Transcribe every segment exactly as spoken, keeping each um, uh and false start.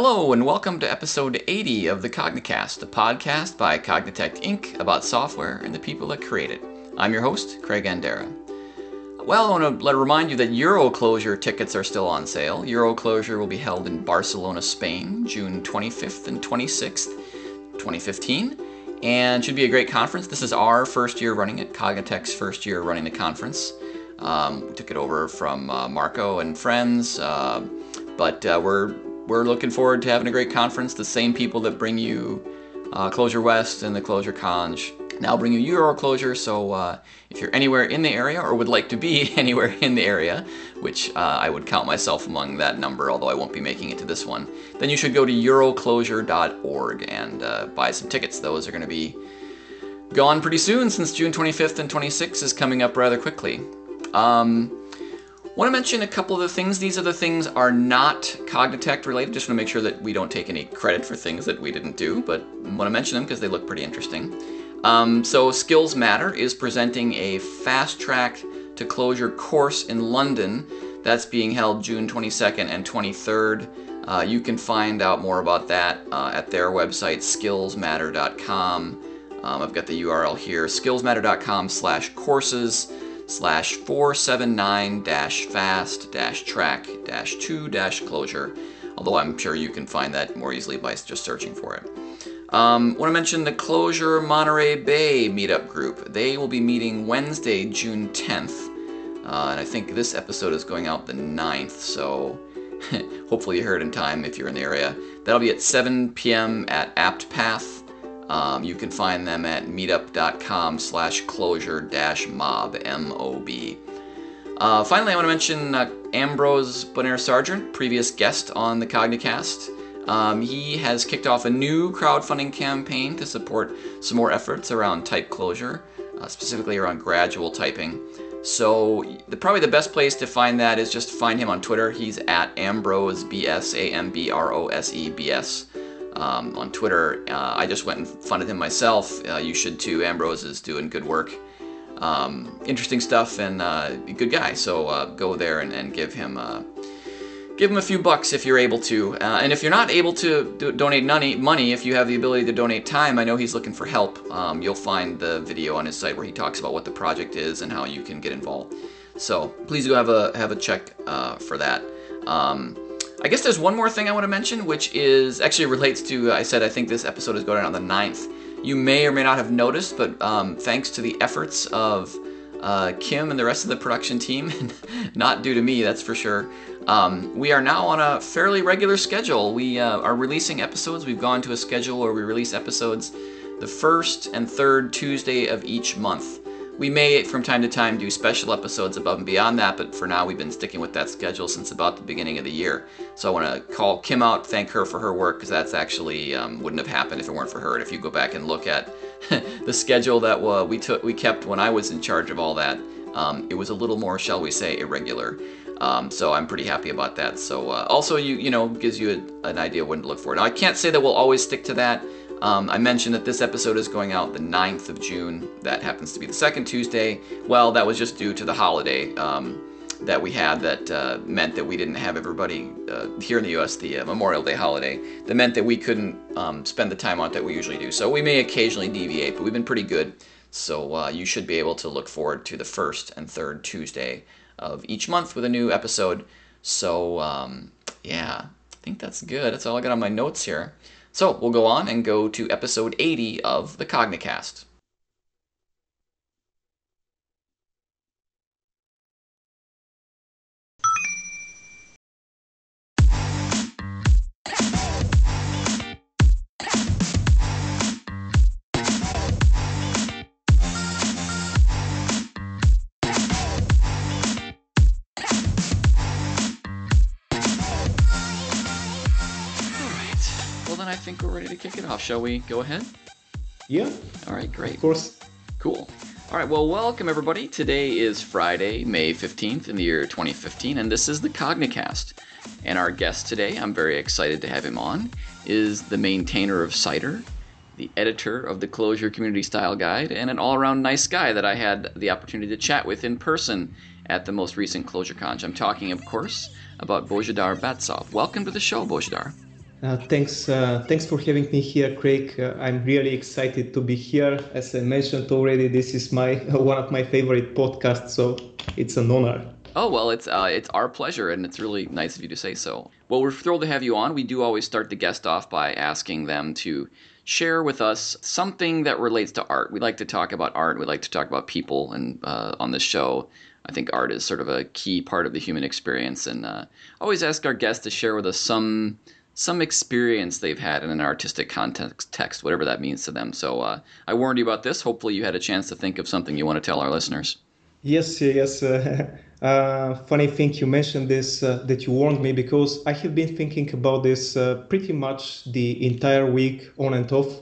Hello and welcome to episode eighty of the CogniCast, a podcast by Cognitect Incorporated about software and the people that create it. I'm your host, Craig Andera. Well, I want to remind you that EuroClosure tickets are still on sale. EuroClosure will be held in Barcelona, Spain, June twenty-fifth and twenty-sixth, twenty fifteen, and should be a great conference. This is our first year running it, Cognitect's first year running the conference. Um, we took it over from uh, Marco and friends, uh, but uh, we're We're looking forward to having a great conference. The same people that bring you uh, Clojure West and the Clojure Conj now bring you EuroClosure. So uh, if you're anywhere in the area or would like to be anywhere in the area, which uh, I would count myself among that number, although I won't be making it to this one, then you should go to euroclosure dot org and uh, buy some tickets. Those are going to be gone pretty soon since June twenty-fifth and twenty-sixth is coming up rather quickly. Um, I want to mention a couple of the things. These other things are not Cognitect related. Just want to make sure that we don't take any credit for things that we didn't do, but I want to mention them because they look pretty interesting. Um, so Skills Matter is presenting a fast track to Clojure course in London. That's being held June twenty-second and twenty-third. Uh, you can find out more about that uh, at their website, skills matter dot com. Um, I've got the U R L here, skills matter dot com slash courses. slash four seven nine dash fast dash track dash two dash Clojure, although I'm sure you can find that more easily by just searching for it. Um, I want to mention the Clojure Monterey Bay meetup group. They will be meeting Wednesday, June tenth, uh, and I think this episode is going out the ninth, so hopefully you heard in time if you're in the area. That'll be at seven p.m. at Apt Path. Um, you can find them at meetup.com slash Clojure dash mob, M O B. Uh, finally, I want to mention uh, Ambrose Bonnaire-Sergeant, previous guest on the CogniCast. Um, he has kicked off a new crowdfunding campaign to support some more efforts around type closure, uh, specifically around gradual typing. So the, probably the best place to find that is just find him on Twitter. He's at Ambrose, B S, A M B R O S E, B S. Um, on Twitter. Uh, I just went and funded him myself. Uh, you should too. Ambrose is doing good work. Um, interesting stuff and uh, good guy. So uh, go there and, and give him uh, give him a few bucks if you're able to. Uh, and if you're not able to do, donate money, if you have the ability to donate time, I know he's looking for help. Um, you'll find the video on his site where he talks about what the project is and how you can get involved. So please go have a, have a check uh, for that. Um, I guess there's one more thing I want to mention, which is actually relates to, I said I think this episode is going out on the ninth. You may or may not have noticed, but um, thanks to the efforts of uh, Kim and the rest of the production team, not due to me, that's for sure, um, we are now on a fairly regular schedule. We uh, are releasing episodes. We've gone to a schedule where we release episodes the first and third Tuesday of each month. We may, from time to time, do special episodes above and beyond that, but for now we've been sticking with that schedule since about the beginning of the year. So I want to call Kim out, thank her for her work, because that's actually um, wouldn't have happened if it weren't for her. And if you go back and look at the schedule that uh, we took, we kept when I was in charge of all that, um, it was a little more, shall we say, irregular. Um, so I'm pretty happy about that. So uh, also, you you know, gives you a, an idea when to look for it. Now I can't say that we'll always stick to that. Um, I mentioned that this episode is going out the ninth of June. That happens to be the second Tuesday. Well, that was just due to the holiday um, that we had that uh, meant that we didn't have everybody uh, here in the U S, the uh, Memorial Day holiday. That meant that we couldn't um, spend the time on it that we usually do. So we may occasionally deviate, but we've been pretty good. So uh, you should be able to look forward to the first and third Tuesday of each month with a new episode. So um, yeah, I think that's good. That's all I got on my notes here. So we'll go on and go to episode eighty of the CogniCast. I think we're ready to kick it off. Shall we go ahead? Yeah. All right, great. Of course. Cool. All right, well, welcome everybody. Today is Friday, May fifteenth in the year twenty fifteen, and this is the CogniCast. And our guest today, I'm very excited to have him on, is the maintainer of Cider, the editor of the Clojure Community Style Guide, and an all-around nice guy that I had the opportunity to chat with in person at the most recent Clojure Conj. I'm talking, of course, about Bozhidar Batsov. Welcome to the show, Bozhidar. Uh, thanks, uh, thanks for having me here, Craig. Uh, I'm really excited to be here. As I mentioned already, this is my one of my favorite podcasts, so it's an honor. Oh, well, it's uh, it's our pleasure, and it's really nice of you to say so. Well, we're thrilled to have you on. We do always start the guest off by asking them to share with us something that relates to art. We like to talk about art. We like to talk about people, and uh, on this show, I think art is sort of a key part of the human experience. And uh, always ask our guests to share with us some some experience they've had in an artistic context, text, whatever that means to them. So uh, I warned you about this. Hopefully you had a chance to think of something you want to tell our listeners. Yes, yes. Uh, uh, funny thing you mentioned this, uh, that you warned me, because I have been thinking about this uh, pretty much the entire week, on and off.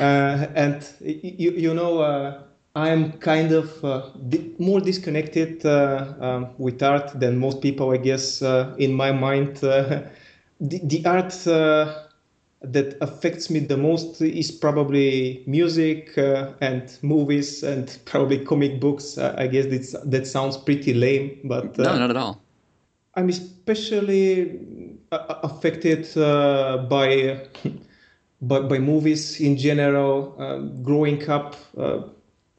Uh, and, you, you know, uh, I'm kind of uh, di- more disconnected uh, um, with art than most people, I guess, uh, in my mind. Uh, the, the art uh, that affects me the most is probably music uh, and movies and probably comic books. Uh, I guess that's, that sounds pretty lame, but... Uh, no, not at all. I'm especially uh, affected uh, by, by by movies in general. Uh, growing up, uh,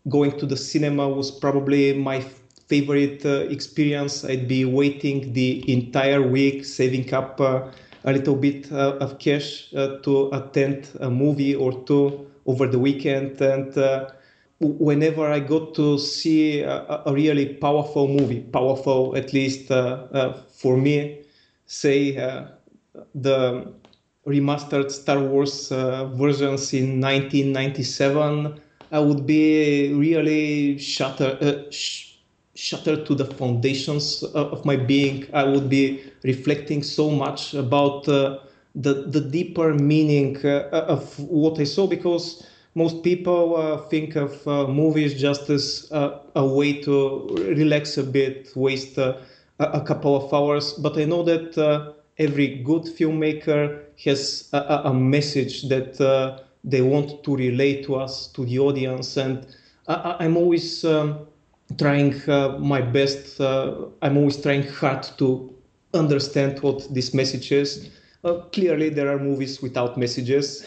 going to the cinema was probably my favorite uh, experience. I'd be waiting the entire week, saving up... Uh, a little bit uh, of cash uh, to attend a movie or two over the weekend. And uh, whenever I got to see a, a really powerful movie, powerful at least uh, uh, for me, say uh, the remastered Star Wars uh, versions in nineteen ninety-seven, I would be really shattered, uh, sh- shattered to the foundations of my being. I would be reflecting so much about uh, the, the deeper meaning uh, of what I saw, because most people uh, think of uh, movies just as uh, a way to relax a bit, waste uh, a couple of hours. But I know that uh, every good filmmaker has a, a message that uh, they want to relay to us, to the audience. And I, I'm always um, trying uh, my best. Uh, I'm always trying hard to understand what this message is. Uh, clearly, there are movies without messages,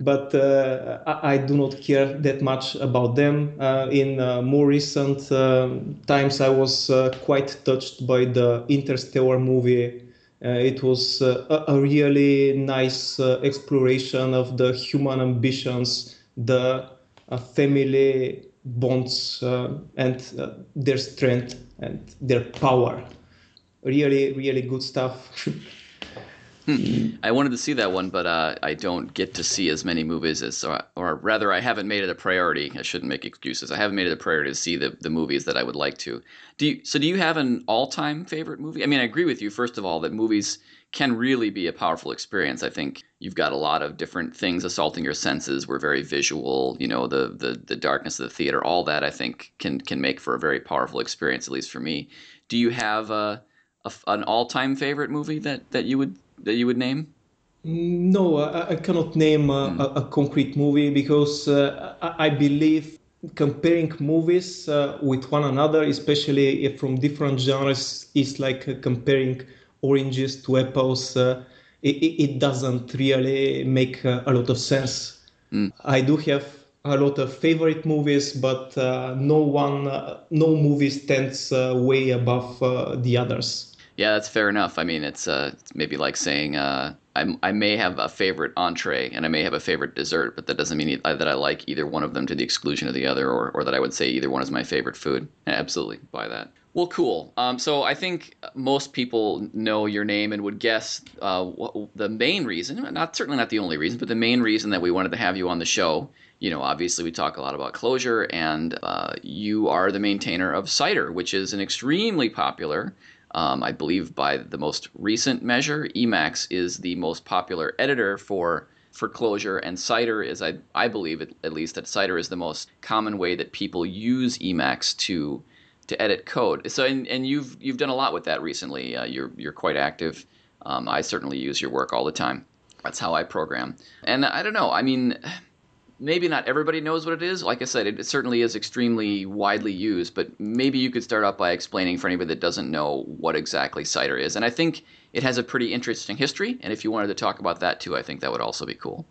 but uh, I, I do not care that much about them. Uh, in uh, more recent um, times, I was uh, quite touched by the Interstellar movie. Uh, it was uh, a, a really nice uh, exploration of the human ambitions, the uh, family bonds, uh, and uh, their strength and their power. Really, really good stuff. hmm. I wanted to see that one, but uh, I don't get to see as many movies as, or, or rather, I haven't made it a priority. I shouldn't make excuses. I haven't made it a priority to see the, the movies that I would like to. Do you, so do you have an all-time favorite movie? I mean, I agree with you, first of all, that movies can really be a powerful experience. I think you've got a lot of different things assaulting your senses. We're very visual, you know, the the, the darkness of the theater, all that I think can, can make for a very powerful experience, at least for me. Do you have a... A, an all-time favorite movie that, that you would that you would name? No, I, I cannot name a, mm. a, a concrete movie, because uh, I, I believe comparing movies uh, with one another, especially if from different genres, is like uh, comparing oranges to apples. Uh, it, it doesn't really make uh, a lot of sense. Mm. I do have a lot of favorite movies, but uh, no one, uh, no movie stands uh, way above uh, the others. Yeah, that's fair enough. I mean, it's, uh, it's maybe like saying uh, I, I may have a favorite entree and I may have a favorite dessert, but that doesn't mean that I like either one of them to the exclusion of the other, or, or that I would say either one is my favorite food. I absolutely buy that. Well, cool. Um, so I think most people know your name and would guess uh, what, the main reason, not certainly not the only reason, but the main reason that we wanted to have you on the show. You know, obviously we talk a lot about Clojure, and uh, you are the maintainer of Cider, which is an extremely popular... Um, I believe by the most recent measure, Emacs is the most popular editor for for Clojure, and Cider is, I I believe at, at least, that Cider is the most common way that people use Emacs to to edit code. So, and, and you've you've done a lot with that recently. Uh, you're you're quite active. Um, I certainly use your work all the time. That's how I program. And I don't know. I mean, maybe not everybody knows what it is. Like I said, it certainly is extremely widely used, but maybe you could start out by explaining for anybody that doesn't know what exactly Cider is. And I think it has a pretty interesting history, and if you wanted to talk about that too, I think that would also be cool.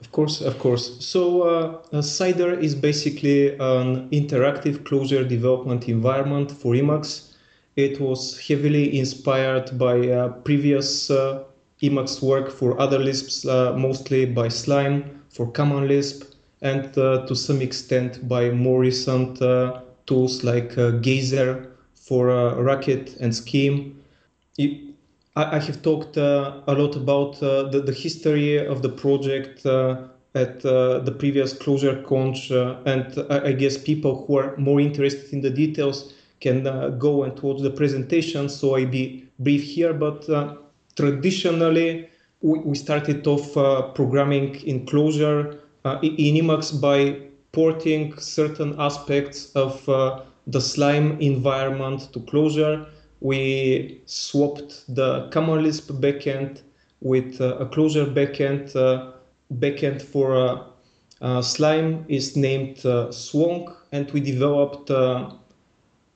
Of course, of course. So uh, Cider is basically an interactive Clojure development environment for Emacs. It was heavily inspired by uh, previous uh, Emacs work for other Lisps, uh, mostly by Slime for Common Lisp, and uh, to some extent by more recent uh, tools like uh, Geyser for uh, Racket and Scheme. It, I have talked uh, a lot about uh, the, the history of the project uh, at uh, the previous Clojure Conj, uh, and I, I guess people who are more interested in the details can uh, go and watch the presentation, so I'll be brief here. But uh, traditionally, we, we started off uh, programming in Clojure uh, in Emacs by porting certain aspects of uh, the Slime environment to Clojure. We swapped the Common Lisp backend with uh, a Clojure backend. Uh, backend for uh, uh, Slime is named uh, Swank, and we developed uh,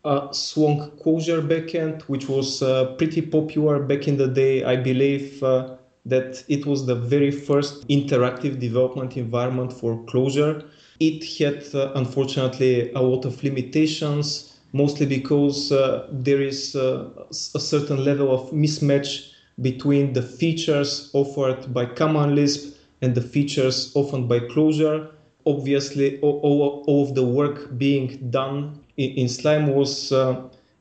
a Swank Clojure backend, which was uh, pretty popular back in the day. I believe uh, that it was the very first interactive development environment for Clojure. It had, uh, unfortunately, a lot of limitations, mostly because uh, there is uh, a certain level of mismatch between the features offered by Common Lisp and the features offered by Clojure. Obviously, all, all of the work being done in, in Slime was uh,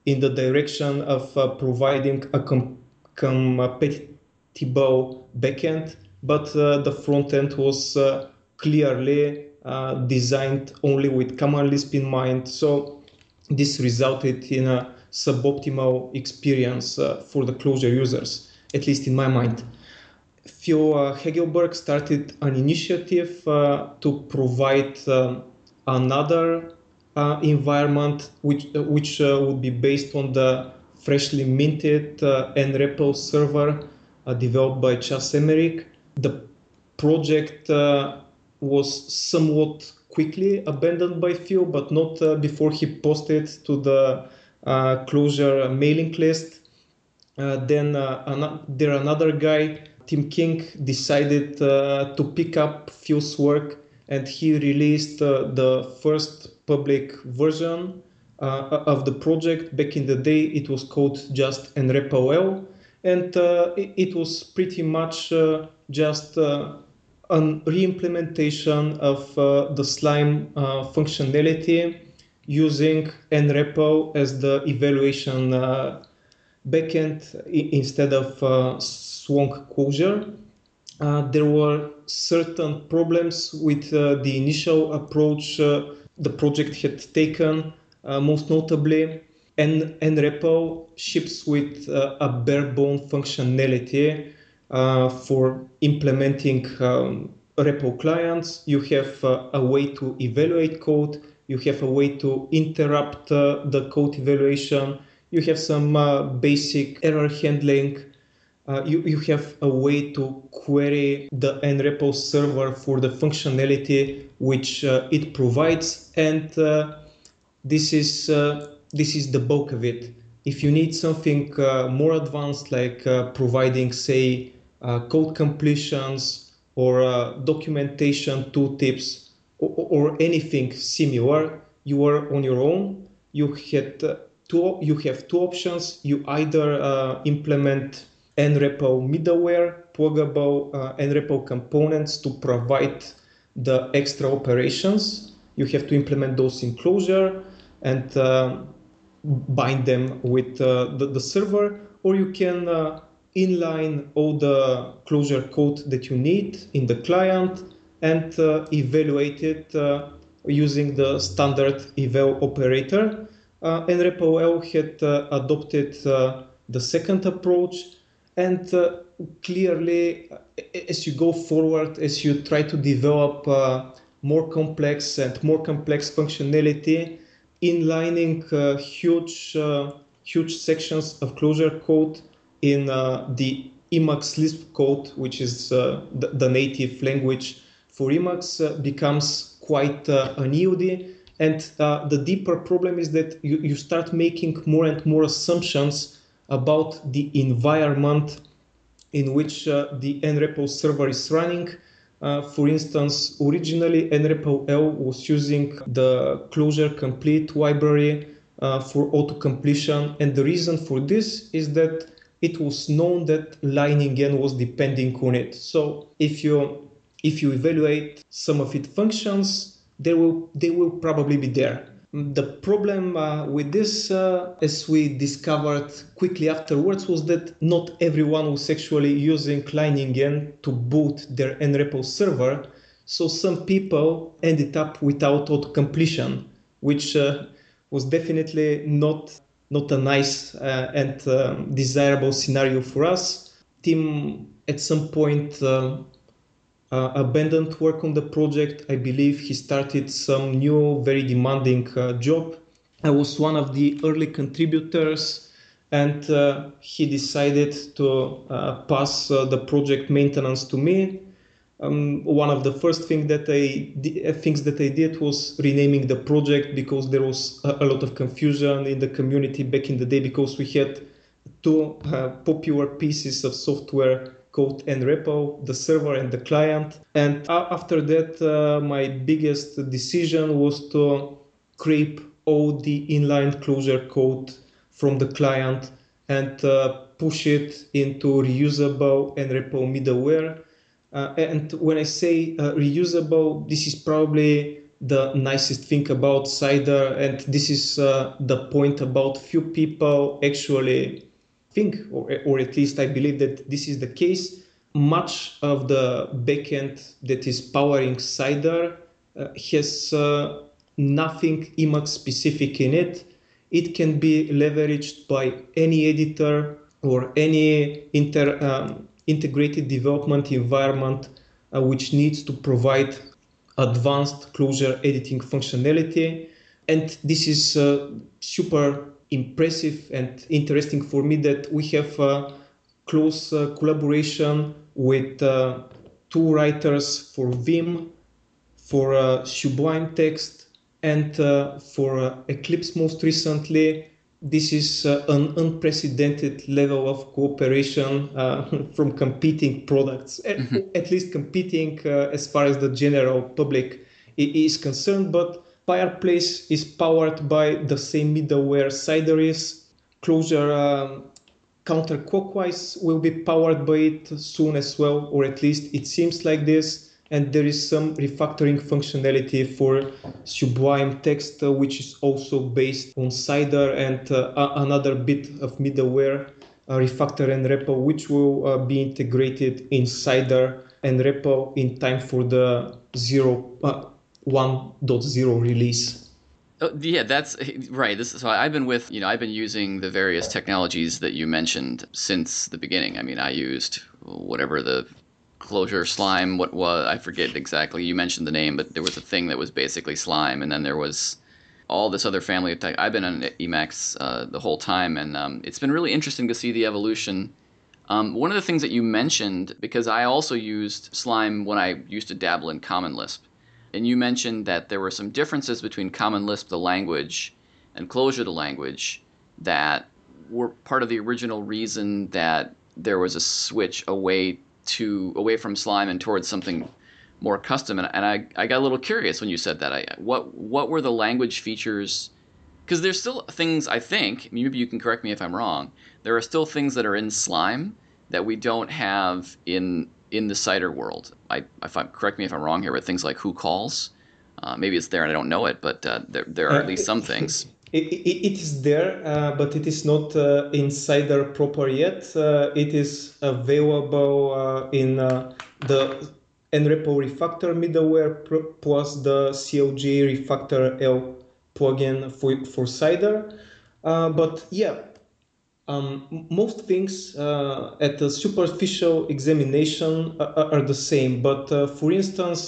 in the direction of uh, providing a com- compatible backend, but uh, the front end was uh, clearly uh, designed only with Common Lisp in mind. So this resulted in a suboptimal experience uh, for the Clojure users, at least in my mind. Phil uh, Hagelberg started an initiative uh, to provide um, another uh, environment which, uh, which uh, would be based on the freshly minted uh, nREPL server uh, developed by Chas Emmerich. The project uh, was somewhat quickly abandoned by Phil, but not uh, before he posted to the uh, Clojure mailing list. Uh, then uh, an- there another guy, Tim King, decided uh, to pick up Phil's work, and he released uh, the first public version uh, of the project. Back in the day, it was called just nREPL, and uh, it-, it was pretty much uh, just Uh, an re-implementation of uh, the Slime uh, functionality using nREPL as the evaluation uh, backend I- instead of uh, Swank Clojure. Uh, there were certain problems with uh, the initial approach uh, the project had taken, uh, most notably N- nREPL ships with uh, a bare-bone functionality. Uh, for implementing um, R E P L clients, you have uh, a way to evaluate code, you have a way to interrupt uh, the code evaluation, you have some uh, basic error handling, uh, you, you have a way to query the nREPL server for the functionality which uh, it provides, and uh, this is uh, this is the bulk of it. If you need something uh, more advanced, like uh, providing, say, Uh, code completions or uh, documentation tooltips or, or anything similar, you are on your own. You had uh, two. You have two options. You either uh, implement nREPL middleware, pluggable uh, nREPL components to provide the extra operations. You have to implement those in Clojure and uh, bind them with uh, the, the server, or you can Uh, inline all the Clojure code that you need in the client and uh, evaluate it uh, using the standard eval operator. Uh, nREPL had uh, adopted uh, the second approach, and uh, clearly as you go forward, as you try to develop uh, more complex and more complex functionality, inlining uh, huge, uh, huge sections of Clojure code in uh, the Emacs Lisp code, which is uh, the, the native language for Emacs uh, becomes quite uh, unyielding. And uh, the deeper problem is that you, you start making more and more assumptions about the environment in which uh, the nREPL server is running. Uh, for instance, originally nREPL was using the Clojure Complete library uh, for auto-completion. And the reason for this is that it was known that Leiningen was depending on it. So if you, if you evaluate some of its functions, They will, they will probably be there. The problem uh, with this, uh, as we discovered quickly afterwards, was that not everyone was actually using Leiningen to boot their nREPL server. So some people ended up without auto-completion, which uh, was definitely not, not a nice uh, and um, desirable scenario for us. Tim, at some point, um, Uh, abandoned work on the project. I believe he started some new, very demanding uh, job. I was one of the early contributors, and uh, he decided to uh, pass uh, the project maintenance to me. Um, one of the first thing that I di- things that I did was renaming the project, because there was a, a lot of confusion in the community back in the day, because we had two uh, popular pieces of software called nREPL, the server and the client. And after that, uh, my biggest decision was to scrape all the inline Clojure code from the client and uh, push it into reusable nREPL middleware. Uh, and when I say uh, reusable, this is probably the nicest thing about Cider, and this is uh, the point about few people actually think, or, or at least I believe that this is the case. Much of the backend that is powering Cider uh, has uh, nothing Emacs specific in it. It can be leveraged by any editor or any inter, um, integrated development environment uh, which needs to provide advanced Clojure editing functionality. And this is uh, super impressive and interesting for me, that we have uh, close uh, collaboration with uh, two writers for Vim, for uh, Sublime Text, and uh, for uh, Eclipse most recently. This is uh, an unprecedented level of cooperation uh, from competing products, mm-hmm. at, at least competing uh, as far as the general public is concerned. But Fireplace is powered by the same middleware Cider is. Clojure uh, counterclockwise will be powered by it soon as well, or at least it seems like this. And there is some refactoring functionality for Sublime Text, uh, which is also based on Cider, and uh, another bit of middleware, uh, refactor and nREPL, which will uh, be integrated in Cider and nREPL in time for the zero. Uh, one point oh release. Oh, yeah, that's right. This is, so I've been with, you know, I've been using the various technologies that you mentioned since the beginning. I mean, I used whatever the Clojure Slime, what was, I forget exactly. You mentioned the name, but there was a thing that was basically Slime, and then there was all this other family of tech. I've been on Emacs uh, the whole time, and um, it's been really interesting to see the evolution. Um, one of the things that you mentioned, because I also used Slime when I used to dabble in Common Lisp, and you mentioned that there were some differences between Common Lisp, the language, and Clojure, the language, that were part of the original reason that there was a switch away to away from Slime and towards something more custom. And, and I, I got a little curious when you said that. I, what what were the language features? Because there's still things, I think, maybe you can correct me if I'm wrong, there are still things that are in Slime that we don't have in in the Cider world. I, if I'm, correct me if I'm wrong here, but things like who calls, uh, maybe it's there and I don't know it, but uh, there, there are at least some things. It, it, it is there, uh, but it is not uh, in Cider proper yet. Uh, it is available uh, in uh, the nREPL refactor middleware plus the C L G refactor L plugin for, for Cider. Uh, but yeah, Um, most things uh, at a superficial examination are, are the same. But uh, for instance,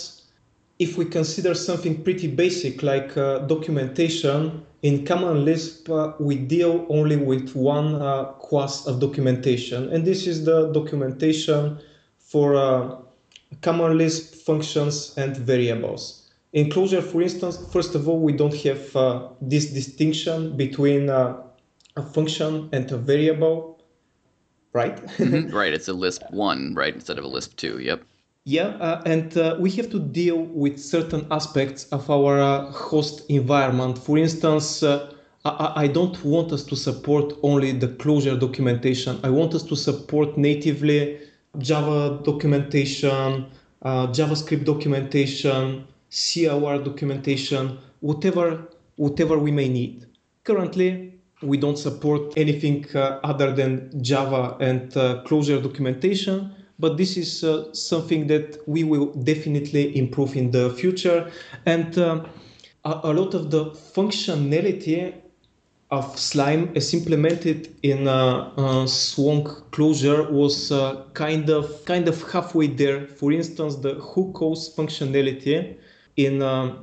if we consider something pretty basic like uh, documentation, in Common Lisp, uh, we deal only with one uh, class of documentation. And this is the documentation for uh, Common Lisp functions and variables. In Clojure, for instance, first of all, we don't have uh, this distinction between uh, a function and a variable, right? Mm-hmm. Right, it's a Lisp one, right, instead of a Lisp two, yep. Yeah, uh, and uh, we have to deal with certain aspects of our uh, host environment. For instance, uh, I, I don't want us to support only the Clojure documentation. I want us to support natively Java documentation, uh, JavaScript documentation, C L R documentation, whatever, whatever we may need. Currently, we don't support anything uh, other than Java and uh, Clojure documentation. But this is uh, something that we will definitely improve in the future. And uh, a, a lot of the functionality of Slime as implemented in uh, uh, Swank Clojure was uh, kind of kind of halfway there. For instance, the who calls functionality in uh,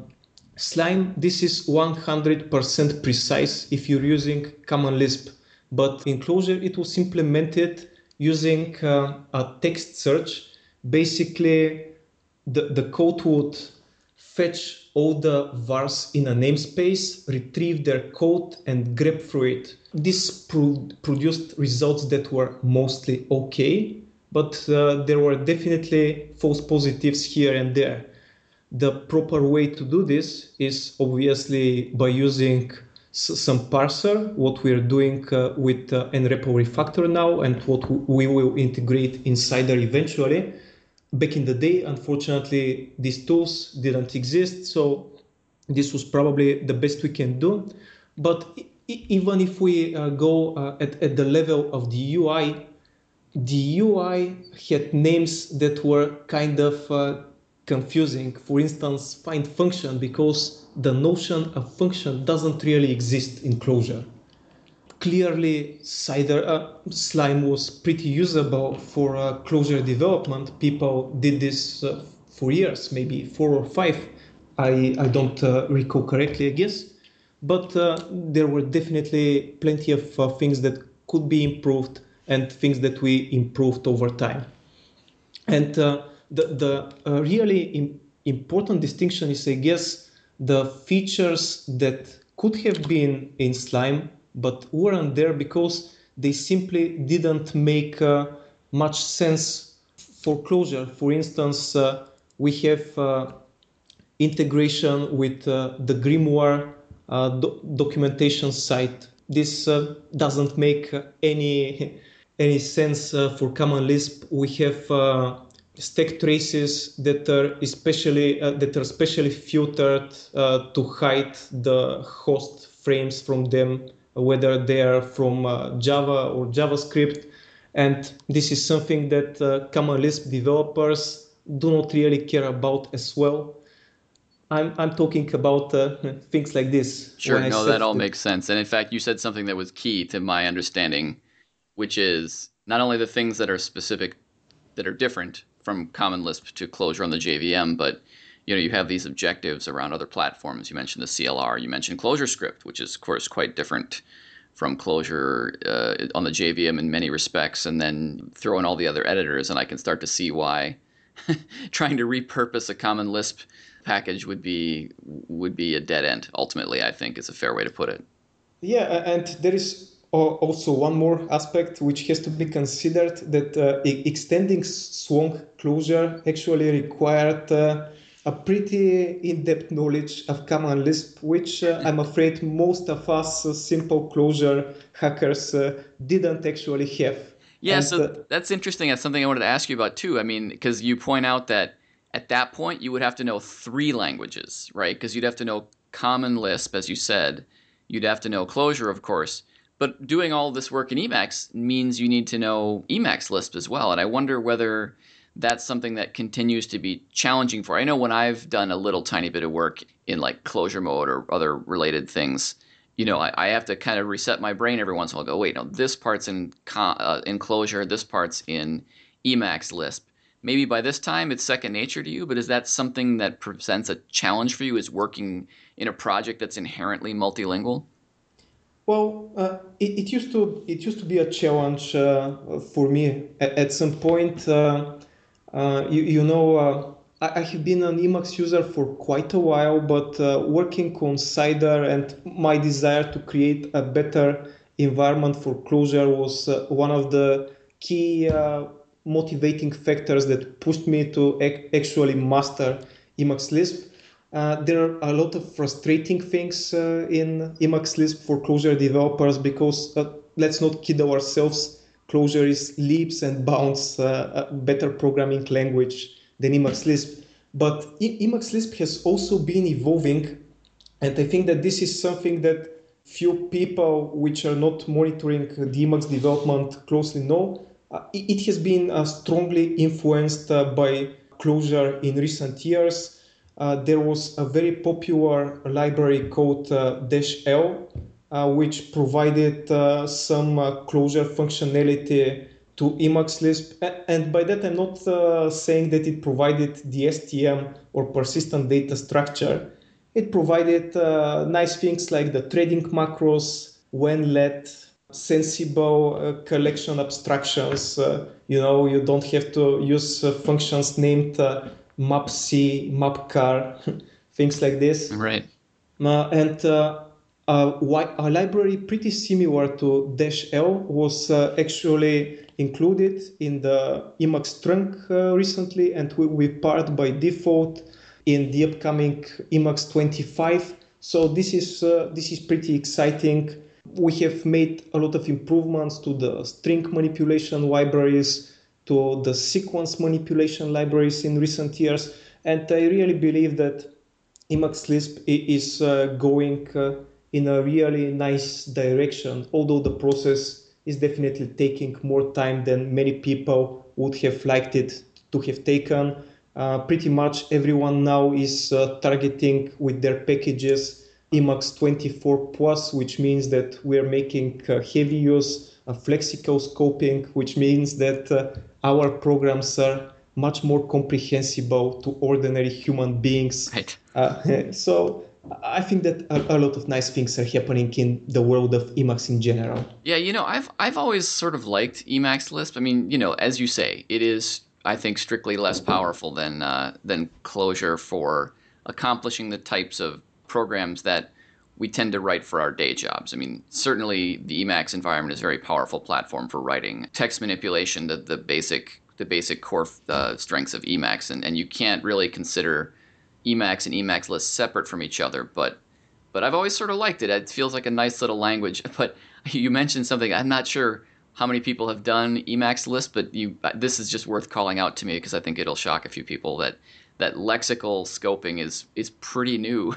Slime, this is one hundred percent precise if you're using Common Lisp. But in Clojure, it was implemented using uh, a text search. Basically, the, the code would fetch all the vars in a namespace, retrieve their code, and grep through it. This pro- produced results that were mostly okay, but uh, there were definitely false positives here and there. The proper way to do this is obviously by using some parser, what we're doing uh, with uh, nREPL refactor now and what w- we will integrate in Cider eventually. Back in the day, unfortunately, these tools didn't exist, so this was probably the best we can do. But e- even if we uh, go uh, at, at the level of the U I, the U I had names that were kind of uh, confusing. For instance, find function, because the notion of function doesn't really exist in Clojure. Clearly, Cider, uh, Slime was pretty usable for uh, Clojure development. People did this uh, for years, maybe four or five. I, I don't uh, recall correctly, I guess. But uh, there were definitely plenty of uh, things that could be improved and things that we improved over time. And uh, the, the uh, really im- important distinction is, I guess, the features that could have been in Slime but weren't there because they simply didn't make uh, much sense for Clojure. For instance, uh, we have uh, integration with uh, the Grimoire uh, do- documentation site. This uh, doesn't make any, any sense uh, for Common Lisp. We have uh, stack traces that are especially uh, that are specially filtered uh, to hide the host frames from them, whether they are from uh, Java or JavaScript. And this is something that uh, Common Lisp developers do not really care about as well. I'm I'm talking about uh, things like this. Sure, no, that all to... makes sense. And in fact, you said something that was key to my understanding, which is not only the things that are specific, that are different from Common Lisp to Clojure on the J V M, but you know you have these objectives around other platforms. You mentioned the C L R, you mentioned ClojureScript, which is of course quite different from Clojure uh, on the J V M in many respects, and then throw in all the other editors, and I can start to see why trying to repurpose a Common Lisp package would be would be a dead end. Ultimately, I think is a fair way to put it. Yeah, and there is also one more aspect which has to be considered, that uh, extending Swank Clojure actually required uh, a pretty in-depth knowledge of Common Lisp, which uh, I'm afraid most of us uh, simple Clojure hackers uh, didn't actually have. Yeah, and, so uh, that's interesting. That's something I wanted to ask you about too. I mean, because you point out that at that point you would have to know three languages, right? Because you'd have to know Common Lisp, as you said. You'd have to know Clojure, of course. But doing all this work in Emacs means you need to know Emacs Lisp as well. And I wonder whether that's something that continues to be challenging for. I know when I've done a little tiny bit of work in like Clojure mode or other related things, you know, I, I have to kind of reset my brain every once in a while. Go, wait, no, this part's in, uh, in Clojure, this part's in Emacs Lisp. Maybe by this time it's second nature to you, but is that something that presents a challenge for you, is working in a project that's inherently multilingual? Well, uh, it, it used to it used to be a challenge uh, for me at, at some point. Uh, Uh, you, you know, uh, I, I have been an Emacs user for quite a while, but uh, working on Cider and my desire to create a better environment for Clojure was uh, one of the key uh, motivating factors that pushed me to ac actually master Emacs Lisp. Uh, there are a lot of frustrating things uh, in Emacs Lisp for Clojure developers because, uh, let's not kid ourselves, Clojure is leaps and bounds uh, a better programming language than Emacs Lisp. But Emacs Lisp has also been evolving, and I think that this is something that few people which are not monitoring the Emacs development closely know. Uh, it, it has been uh, strongly influenced uh, by Clojure in recent years. Uh, there was a very popular library called uh, Dash L, uh, which provided uh, some uh, Clojure functionality to Emacs Lisp. And by that, I'm not uh, saying that it provided the S T M or persistent data structure. It provided uh, nice things like the threading macros, when let, sensible uh, collection abstractions. Uh, you know, you don't have to use uh, functions named uh, mapc, mapcar, things like this. Right. Uh, and uh, uh, a library pretty similar to Dash L was uh, actually included in the Emacs trunk uh, recently, and will be part by default in the upcoming Emacs twenty-five. So this is uh, this is pretty exciting. We have made a lot of improvements to the string manipulation libraries, to the sequence manipulation libraries in recent years. And I really believe that Emacs Lisp is uh, going uh, in a really nice direction, although the process is definitely taking more time than many people would have liked it to have taken. Uh, pretty much everyone now is uh, targeting with their packages Emacs twenty-four plus, which means that we are making uh, heavy use of lexical scoping, which means that uh, our programs are much more comprehensible to ordinary human beings. Right. Uh, so I think that a, a lot of nice things are happening in the world of Emacs in general. Yeah, you know, I've I've always sort of liked Emacs Lisp. I mean, you know, as you say, it is, I think, strictly less powerful than uh, than Clojure for accomplishing the types of programs that we tend to write for our day jobs. I mean, certainly the Emacs environment is a very powerful platform for writing text manipulation, the, the basic the basic core uh, strengths of Emacs, and, and you can't really consider Emacs and Emacs Lisp separate from each other, but but I've always sort of liked it. It feels like a nice little language. But you mentioned something, I'm not sure how many people have done Emacs Lisp, but you this is just worth calling out to me because I think it'll shock a few people that that lexical scoping is is pretty new,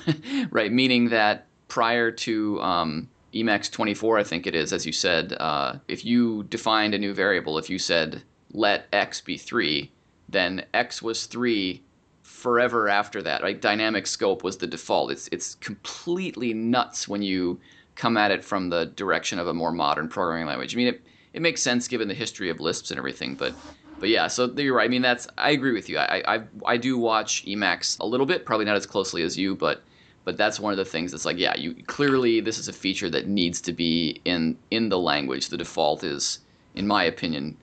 right? Meaning that prior to um, Emacs twenty-four, I think it is, as you said, uh, if you defined a new variable, if you said let x be three, then x was three forever after that, right? Dynamic scope was the default. It's it's completely nuts when you come at it from the direction of a more modern programming language. I mean, it, it makes sense given the history of Lisps and everything, but but yeah, so you're right. I mean, that's I agree with you. I I, I do watch Emacs a little bit, probably not as closely as you, but But that's one of the things that's like, yeah, you clearly this is a feature that needs to be in in the language. The default is, in my opinion,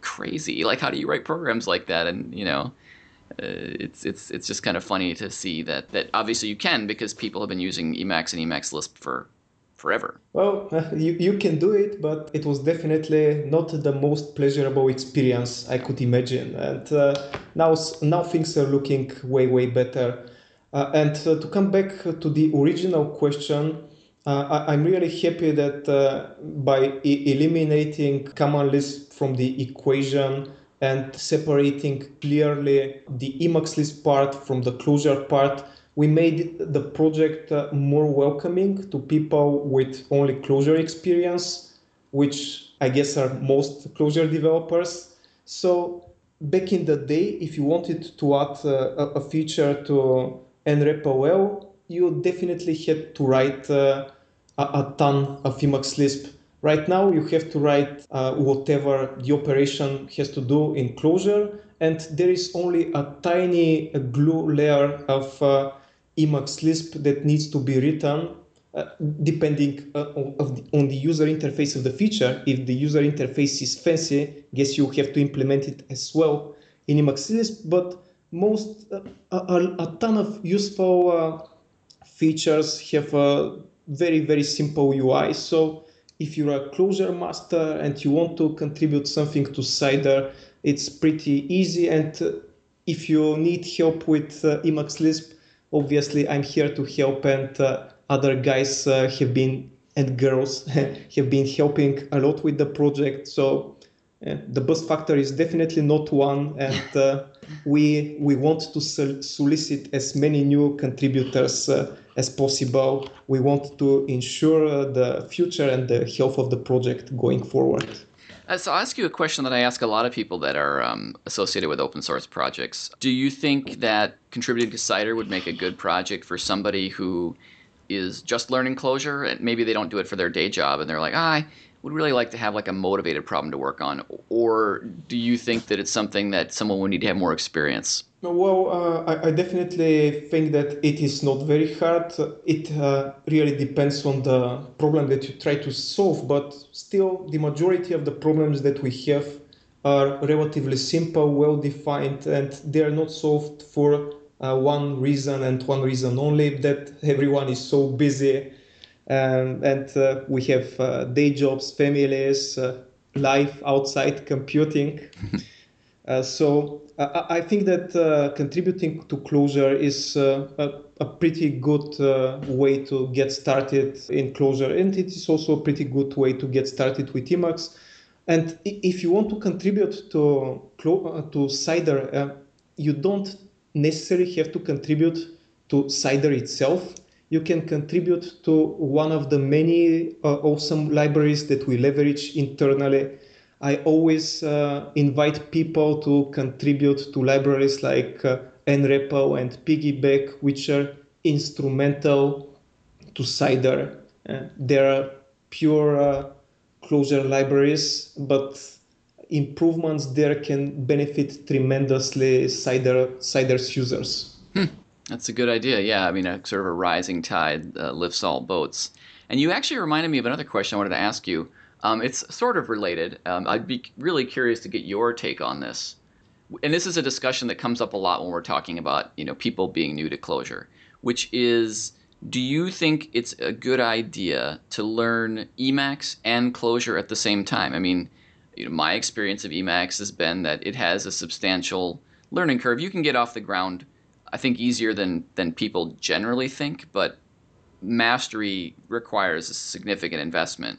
crazy. Like, how do you write programs like that? And, you know, uh, it's it's it's just kind of funny to see that that obviously you can, because people have been using Emacs and Emacs Lisp for forever. Well, you, you can do it, but it was definitely not the most pleasurable experience I could imagine. And uh, now, now things are looking way, way better. Uh, and uh, to come back to the original question, uh, I, I'm really happy that uh, by e eliminating Common Lisp from the equation and separating clearly the Emacs Lisp part from the Clojure part, we made the project uh, more welcoming to people with only Clojure experience, which I guess are most Clojure developers. So back in the day, if you wanted to add uh, a feature to nREPL, you definitely had to write uh, a, a ton of Emacs Lisp. Right now, you have to write uh, whatever the operation has to do in Clojure, and there is only a tiny glue layer of uh, Emacs Lisp that needs to be written, uh, depending uh, on, the, on the user interface of the feature. If the user interface is fancy, I guess you have to implement it as well. in Emacs Lisp, but most uh, a, a ton of useful uh, features have a very, very simple U I. So if you're a Clojure master and you want to contribute something to Cider, it's pretty easy. And uh, if you need help with uh, Emacs Lisp, obviously I'm here to help, and uh, other guys uh, have been, and girls have been helping a lot with the project. So uh, the buzz factor is definitely not one, and uh, we we want to sol solicit as many new contributors uh, as possible. We want to ensure uh, the future and the health of the project going forward. Uh, so I'll ask you a question that I ask a lot of people that are um, associated with open source projects. Do you think that contributing to Cider would make a good project for somebody who is just learning Clojure, and maybe they don't do it for their day job and they're like, ah, I would really like to have like a motivated problem to work on? Or do you think that it's something that someone would need to have more experience? Well, uh, I, I definitely think that it is not very hard. It uh, really depends on the problem that you try to solve, but still the majority of the problems that we have are relatively simple, well-defined, and they are not solved for Uh, one reason and one reason only, that everyone is so busy, um, and uh, we have uh, day jobs, families, uh, life outside computing. uh, so uh, I think that uh, contributing to Clojure is uh, a, a pretty good uh, way to get started in Clojure, and it is also a pretty good way to get started with Emacs. And if you want to contribute to, Clo to Cider, uh, you don't necessarily have to contribute to Cider itself. You can contribute to one of the many uh, awesome libraries that we leverage internally. I always uh, invite people to contribute to libraries like uh, nREPL and Piggyback, which are instrumental to Cider. Uh, they are pure uh, Clojure libraries, but improvements there can benefit tremendously Cider, Cider's users. Hmm. That's a good idea. Yeah, I mean, a sort of a rising tide uh, lifts all boats. And you actually reminded me of another question I wanted to ask you. Um, it's sort of related. Um, I'd be really curious to get your take on this. And this is a discussion that comes up a lot when we're talking about, you know, people being new to Clojure, which is, do you think it's a good idea to learn Emacs and Clojure at the same time? I mean, you know, my experience of Emacs has been that it has a substantial learning curve. You can get off the ground, I think, easier than than people generally think, but mastery requires a significant investment.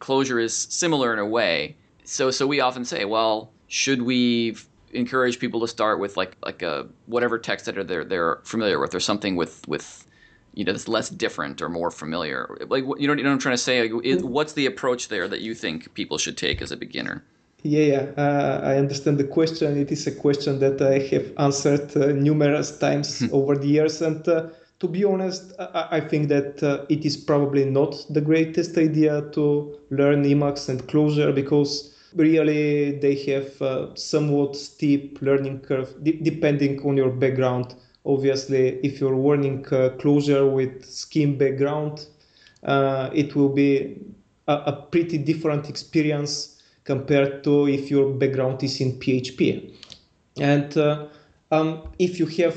Clojure is similar in a way. So so we often say, well, should we encourage people to start with like like a whatever text editor they're they're familiar with, or something with with you know, that's less different or more familiar? Like, you know, you know what I'm trying to say? Like, it, what's the approach there that you think people should take as a beginner? Yeah, yeah. Uh, I understand the question. It is a question that I have answered uh, numerous times over the years. And uh, to be honest, I, I think that uh, it is probably not the greatest idea to learn Emacs and Clojure, because really they have a somewhat steep learning curve, de depending on your background. Obviously, if you're learning uh, Clojure with Scheme background, uh, it will be a, a pretty different experience compared to if your background is in P H P. And uh, um, if you have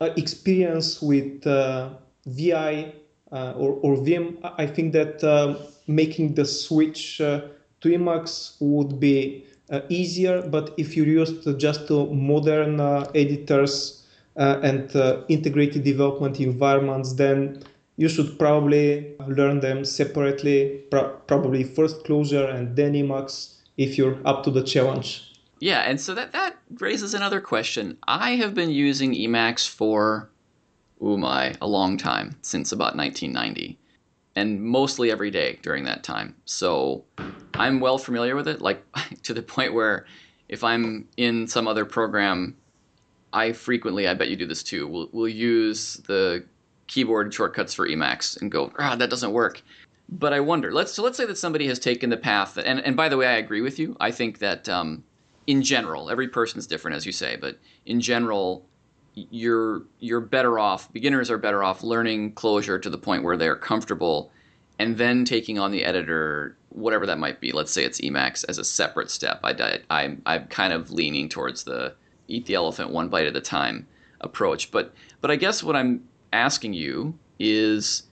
uh, experience with uh, V I uh, or, or Vim, I think that uh, making the switch uh, to Emacs would be uh, easier. But if you're used to just to modern uh, editors, Uh, and uh, integrated development environments, then you should probably learn them separately, pro probably first Clojure and then Emacs, if you're up to the challenge. Yeah, and so that, that raises another question. I have been using Emacs for, oh my, a long time, since about nineteen ninety, and mostly every day during that time. So I'm well familiar with it, like to the point where if I'm in some other program, I frequently, I bet you do this too, we'll, we'll use the keyboard shortcuts for Emacs and go, ah, that doesn't work. But I wonder, let's, so let's say that somebody has taken the path, that, and, and by the way, I agree with you. I think that um, in general, every person's different, as you say, but in general, you're, you're better off, beginners are better off learning Clojure to the point where they're comfortable and then taking on the editor, whatever that might be. Let's say it's Emacs as a separate step. I, I, I'm, I'm kind of leaning towards the eat the elephant one bite at a time approach. But but I guess what I'm asking you is,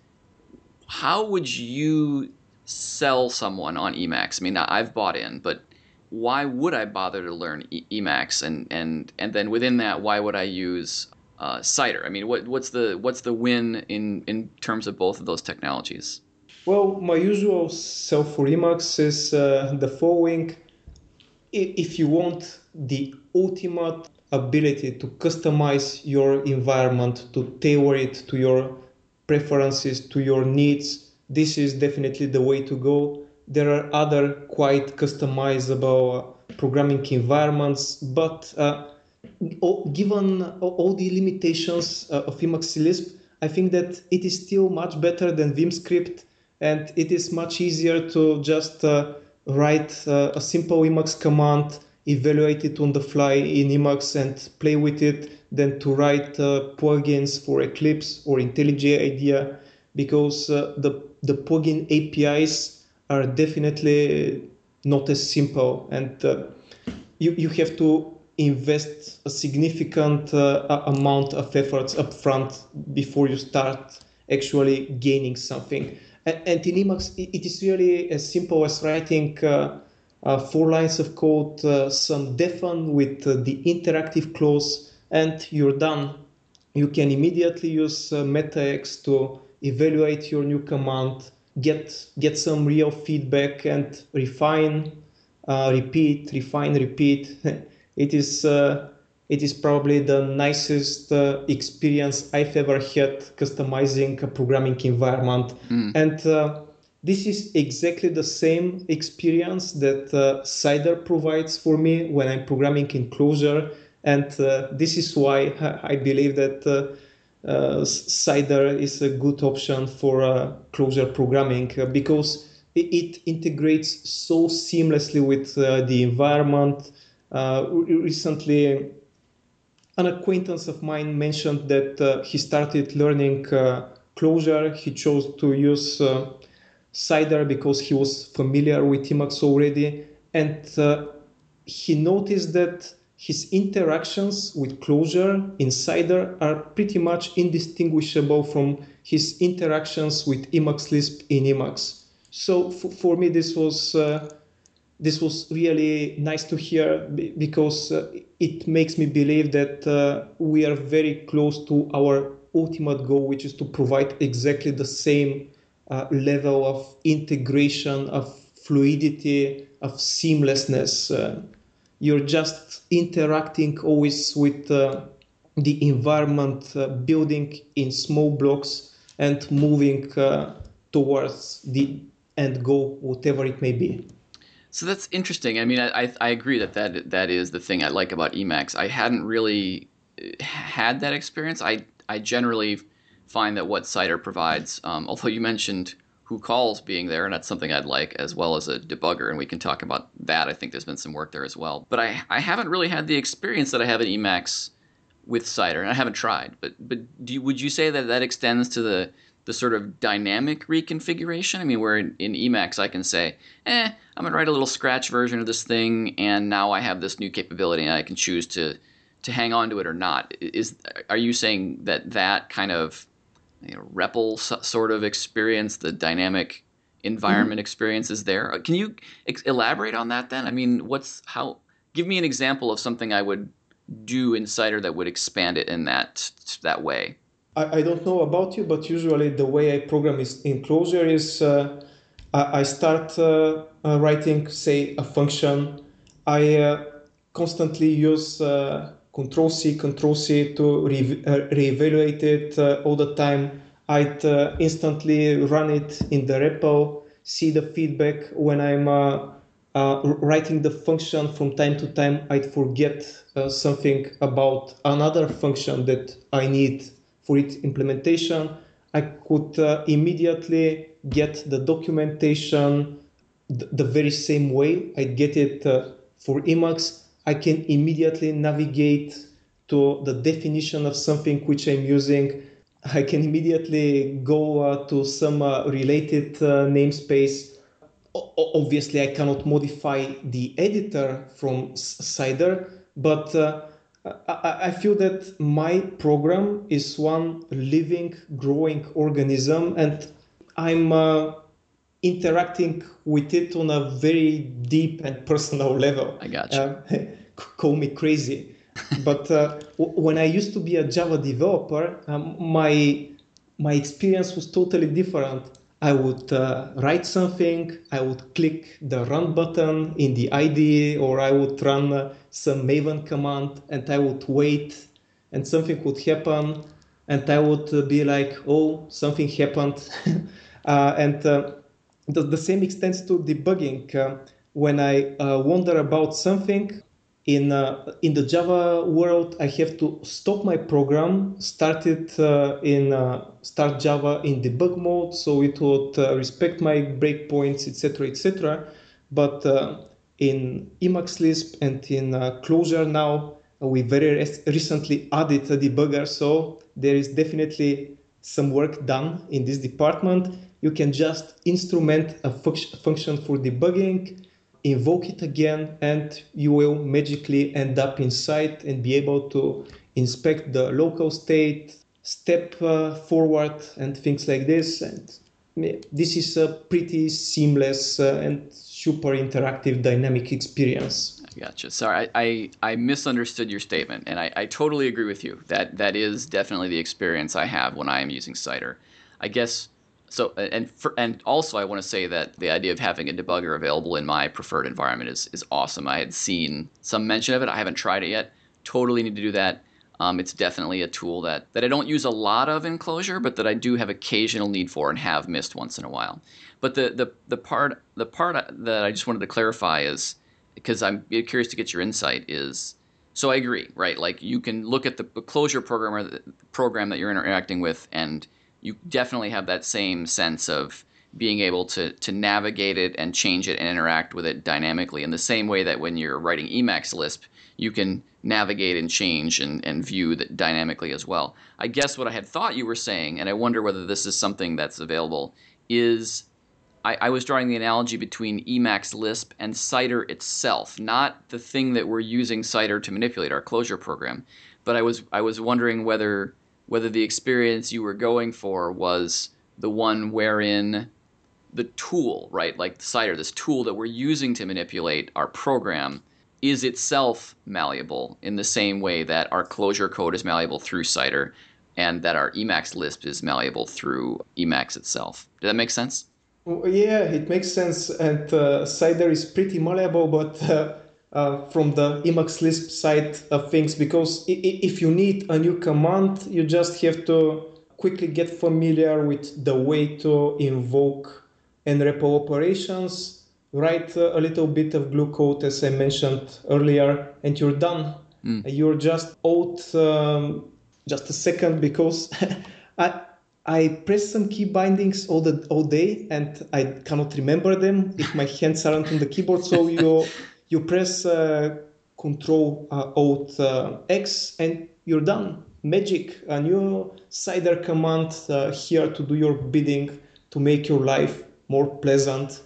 how would you sell someone on Emacs? I mean, I've bought in, but why would I bother to learn e- Emacs? And, and and then within that, why would I use uh, Cider? I mean, what what's the what's the win in, in terms of both of those technologies? Well, my usual sell for Emacs is uh, the following. If you want the ultimate ability to customize your environment, to tailor it to your preferences, to your needs, this is definitely the way to go. There are other quite customizable programming environments, but uh, given all the limitations of Emacs Lisp, I think that it is still much better than Vim script, and it is much easier to just uh, write uh, a simple Emacs command, evaluate it on the fly in Emacs and play with it, than to write uh, plugins for Eclipse or IntelliJ IDEA, because uh, the, the plugin A P Is are definitely not as simple, and uh, you, you have to invest a significant uh, amount of efforts up front before you start actually gaining something. And in Emacs, it is really as simple as writing uh, uh, four lines of code, uh, some defen with uh, the interactive clause, and you're done. You can immediately use uh, MetaX to evaluate your new command, get get some real feedback, and refine, uh, repeat, refine, repeat. It is uh, it is probably the nicest uh, experience I've ever had customizing a programming environment. Mm. And uh, this is exactly the same experience that uh, Cider provides for me when I'm programming in Clojure. And uh, this is why I believe that uh, uh, Cider is a good option for uh, Clojure programming, uh, because it, it integrates so seamlessly with uh, the environment. Uh, recently, an acquaintance of mine mentioned that uh, he started learning uh, Clojure. He chose to use uh, Cider because he was familiar with Emacs already. And uh, he noticed that his interactions with Clojure in Cider are pretty much indistinguishable from his interactions with Emacs Lisp in Emacs. So f- for me, this was... Uh, This was really nice to hear, because uh, it makes me believe that uh, we are very close to our ultimate goal, which is to provide exactly the same uh, level of integration, of fluidity, of seamlessness. Uh, you're just interacting always with uh, the environment, uh, building in small blocks and moving uh, towards the end goal, whatever it may be. So that's interesting. I mean, I, I agree that, that that is the thing I like about Emacs. I hadn't really had that experience. I I generally find that what Cider provides, um, although you mentioned WhoCalls being there, and that's something I'd like, as well as a debugger, and we can talk about that. I think there's been some work there as well. But I, I haven't really had the experience that I have in Emacs with Cider, and I haven't tried. But but do you, would you say that that extends to the... the sort of dynamic reconfiguration? I mean, where in, in Emacs, I can say, eh, I'm going to write a little scratch version of this thing, and now I have this new capability, and I can choose to to hang on to it or not. Is Are you saying that that kind of, you know, R E P L sort of experience, the dynamic environment mm-hmm. experience is there? Can you ex- elaborate on that then? I mean, what's how? Give me an example of something I would do in Cider that would expand it in that that way. I don't know about you, but usually the way I program is in Clojure is uh, I start uh, writing, say, a function. I uh, constantly use uh, Control-C, Control-C to re- uh, reevaluate it uh, all the time. I'd uh, instantly run it in the repo, see the feedback. When I'm uh, uh, writing the function from time to time, I'd forget uh, something about another function that I need for its implementation. I could uh, immediately get the documentation th- the very same way I'd get it uh, for Emacs. I can immediately navigate to the definition of something which I'm using. I can immediately go uh, to some uh, related uh, namespace. O- obviously, I cannot modify the editor from Cider, but uh, I, I feel that my program is one living, growing organism, and I'm uh, interacting with it on a very deep and personal level. I got you. Uh, call me crazy. But uh, w- when I used to be a Java developer, um, my my experience was totally different. I would uh, write something, I would click the run button in the I D E, or I would run uh, some Maven command, and I would wait, and something would happen, and I would uh, be like, oh, something happened. uh, and uh, the, the same extends to debugging. Uh, when I uh, wonder about something, in uh, in the Java world, I have to stop my program, start it uh, in uh, start Java in debug mode, so it would uh, respect my breakpoints, et cetera, et cetera. But uh, in Emacs Lisp and in uh, Clojure now, we very res- recently added a debugger, so there is definitely some work done in this department. You can just instrument a fun- function for debugging, invoke it again, and you will magically end up inside and be able to inspect the local state, step uh, forward, and things like this. And this is a pretty seamless uh, and super interactive dynamic experience. I gotcha. Sorry, I, I, I misunderstood your statement, and I, I totally agree with you. That that is definitely the experience I have when I am using Cider. I guess... So and for, and also I want to say that the idea of having a debugger available in my preferred environment is is awesome. I had seen some mention of it. I haven't tried it yet. Totally need to do that. Um, it's definitely a tool that, that I don't use a lot of in Clojure, but that I do have occasional need for and have missed once in a while. But the the the part the part that I just wanted to clarify is, because I'm curious to get your insight, is so I agree, right? Like, you can look at the Clojure program or the program that you're interacting with, and you definitely have that same sense of being able to to navigate it and change it and interact with it dynamically, in the same way that when you're writing Emacs Lisp, you can navigate and change and, and view that dynamically as well. I guess what I had thought you were saying, and I wonder whether this is something that's available, is I, I was drawing the analogy between Emacs Lisp and Cider itself, not the thing that we're using Cider to manipulate, our Clojure program. But I was I was wondering whether... whether the experience you were going for was the one wherein the tool, right, like the Cider, this tool that we're using to manipulate our program, is itself malleable in the same way that our Clojure code is malleable through Cider, and that our Emacs Lisp is malleable through Emacs itself. Did that make sense? Yeah, it makes sense. And uh, Cider is pretty malleable, but... Uh... Uh, from the Emacs Lisp side of things, because I- I- if you need a new command, you just have to quickly get familiar with the way to invoke nREPL operations, write uh, a little bit of glue code, as I mentioned earlier, and you're done. Mm. You're just out um, just a second, because I I press some key bindings all the all day, and I cannot remember them if my hands aren't on the keyboard, so you... You press uh, Control uh, Alt uh, X and you're done. Magic, a new Cider command uh, here to do your bidding, to make your life more pleasant.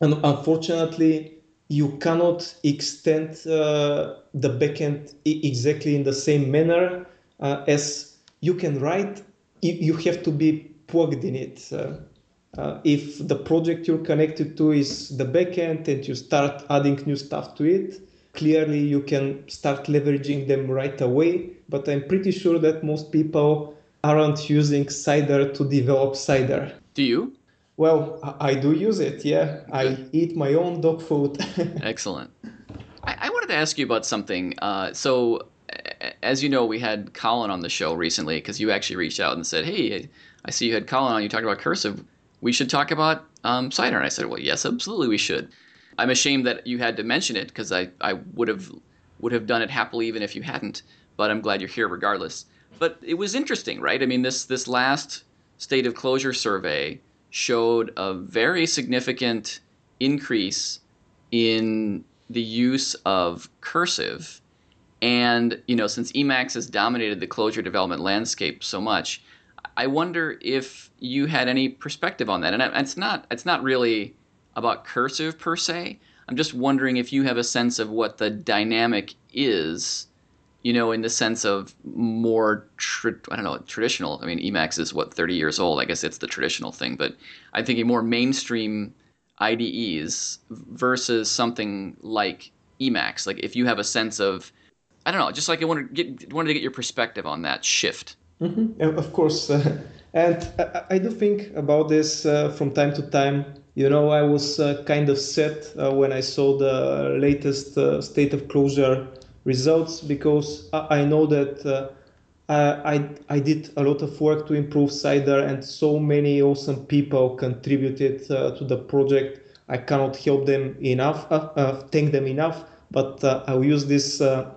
And unfortunately, you cannot extend uh, the backend I- exactly in the same manner uh, as you can write. You have to be plugged in it. Uh, Uh, if the project you're connected to is the backend and you start adding new stuff to it, clearly you can start leveraging them right away. But I'm pretty sure that most people aren't using Cider to develop Cider. Do you? Well, I, I do use it, yeah. I eat my own dog food. Excellent. I-, I wanted to ask you about something. Uh, so, a- as you know, we had Colin on the show recently, because you actually reached out and said, hey, I see you had Colin on, you talked about Cursive. We should talk about um, Cider. And I said, well, yes, absolutely we should. I'm ashamed that you had to mention it, because I, I would have would have done it happily even if you hadn't. But I'm glad you're here regardless. But it was interesting, right? I mean, this this last State of Clojure survey showed a very significant increase in the use of Cursive. And, you know, since Emacs has dominated the Clojure development landscape so much, I wonder if you had any perspective on that. And it's not it's not really about Cursive per se. I'm just wondering if you have a sense of what the dynamic is you know, in the sense of more, tra- I don't know, traditional. I mean, Emacs is, what, thirty years old? I guess it's the traditional thing. But I'm thinking more mainstream I D Es versus something like Emacs. Like, if you have a sense of, I don't know, just like I wanted to get, wanted to get your perspective on that shift. Mm-hmm. And of course. Uh, and I, I do think about this uh, from time to time. You know, I was uh, kind of sad uh, when I saw the latest uh, State of Clojure results, because I, I know that uh, I I did a lot of work to improve Cider, and so many awesome people contributed uh, to the project. I cannot help them enough, uh, uh, thank them enough, but uh, I'll use this uh,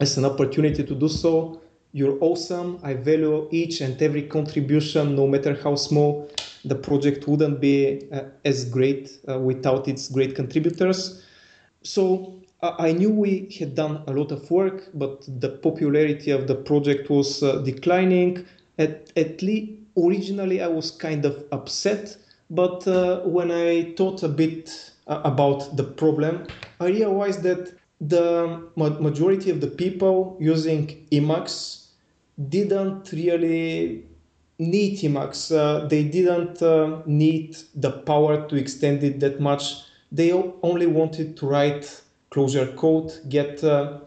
as an opportunity to do so. You're awesome. I value each and every contribution, no matter how small. The project wouldn't be uh, as great uh, without its great contributors. So uh, I knew we had done a lot of work, but the popularity of the project was uh, declining. At, at least originally I was kind of upset, but uh, when I thought a bit uh, about the problem, I realized that the ma- majority of the people using Emacs didn't really need Emacs. Uh, they didn't uh, need the power to extend it that much. They only wanted to write Clojure code, get uh,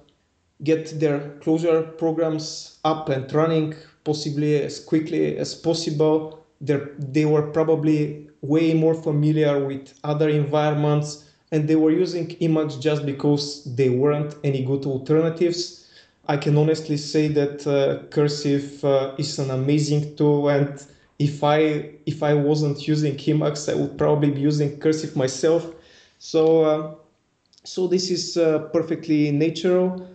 get their Clojure programs up and running, possibly as quickly as possible. They're, they were probably way more familiar with other environments, and they were using Emacs just because they weren't any good alternatives. I can honestly say that uh, Cursive uh, is an amazing tool, and if I if I wasn't using Emacs, I would probably be using Cursive myself. So uh, so this is uh, perfectly natural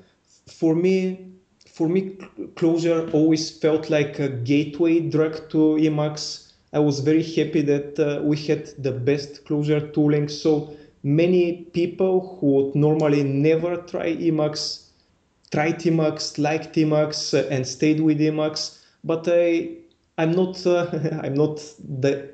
for me. For me, Clojure always felt like a gateway drug to Emacs. I was very happy that uh, we had the best Clojure tooling. So many people who would normally never try Emacs tried Emacs, liked Emacs, uh, and stayed with Emacs. But I, I'm not, uh, I'm not de-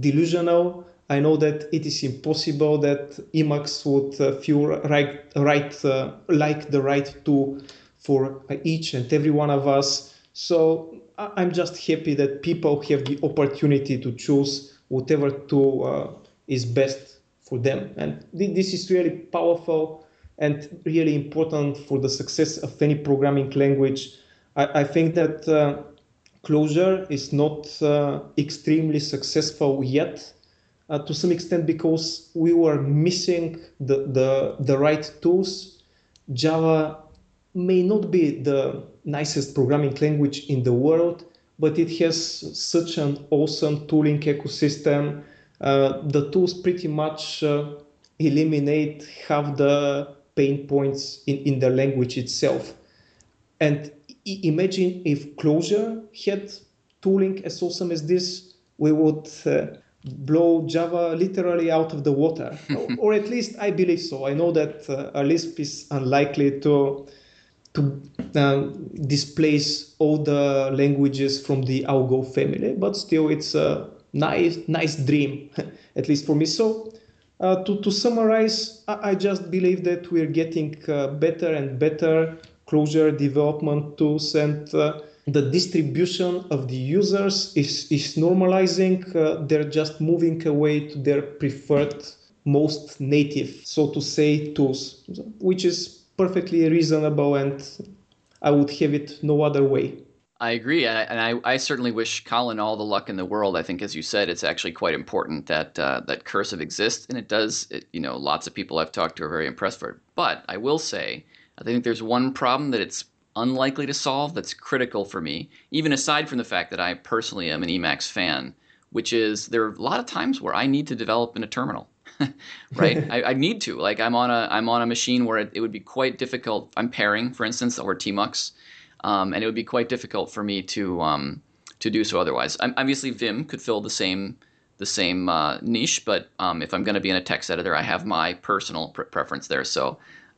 delusional. I know that it is impossible that Emacs would uh, feel right, right, uh, like the right tool for each and every one of us. So I- I'm just happy that people have the opportunity to choose whatever tool uh, is best for them, and th- this is really powerful and really important for the success of any programming language. I, I think that uh, Clojure is not uh, extremely successful yet, uh, to some extent because we were missing the, the, the right tools. Java may not be the nicest programming language in the world, but it has such an awesome tooling ecosystem. Uh, the tools pretty much uh, eliminate half the pain points in, in the language itself. And I- imagine if Clojure had tooling as awesome as this, we would uh, blow Java literally out of the water. or, or at least I believe so. I know that uh, a Lisp is unlikely to, to um, displace all the languages from the Algo family, but still it's a nice, nice dream, at least for me. So Uh, to, to summarize, I, I just believe that we're getting uh, better and better Clojure development tools, and uh, the distribution of the users is, is normalizing. Uh, they're just moving away to their preferred, most native, so to say, tools, which is perfectly reasonable, and I would have it no other way. I agree, and I, I certainly wish Colin all the luck in the world. I think, as you said, it's actually quite important that uh, that Cursive exists, and it does. It, you know, lots of people I've talked to are very impressed for it. But I will say, I think there's one problem that it's unlikely to solve that's critical for me, even aside from the fact that I personally am an Emacs fan, which is there are a lot of times where I need to develop in a terminal, right? I, I need to. Like, I'm on a I'm on a machine where it, it would be quite difficult. I'm pairing, for instance, or Tmux. Um, and it would be quite difficult for me to um, to do so otherwise. I'm, obviously, Vim could fill the same the same uh, niche, but um, if I'm going to be in a text editor, I have my personal pre- preference there. So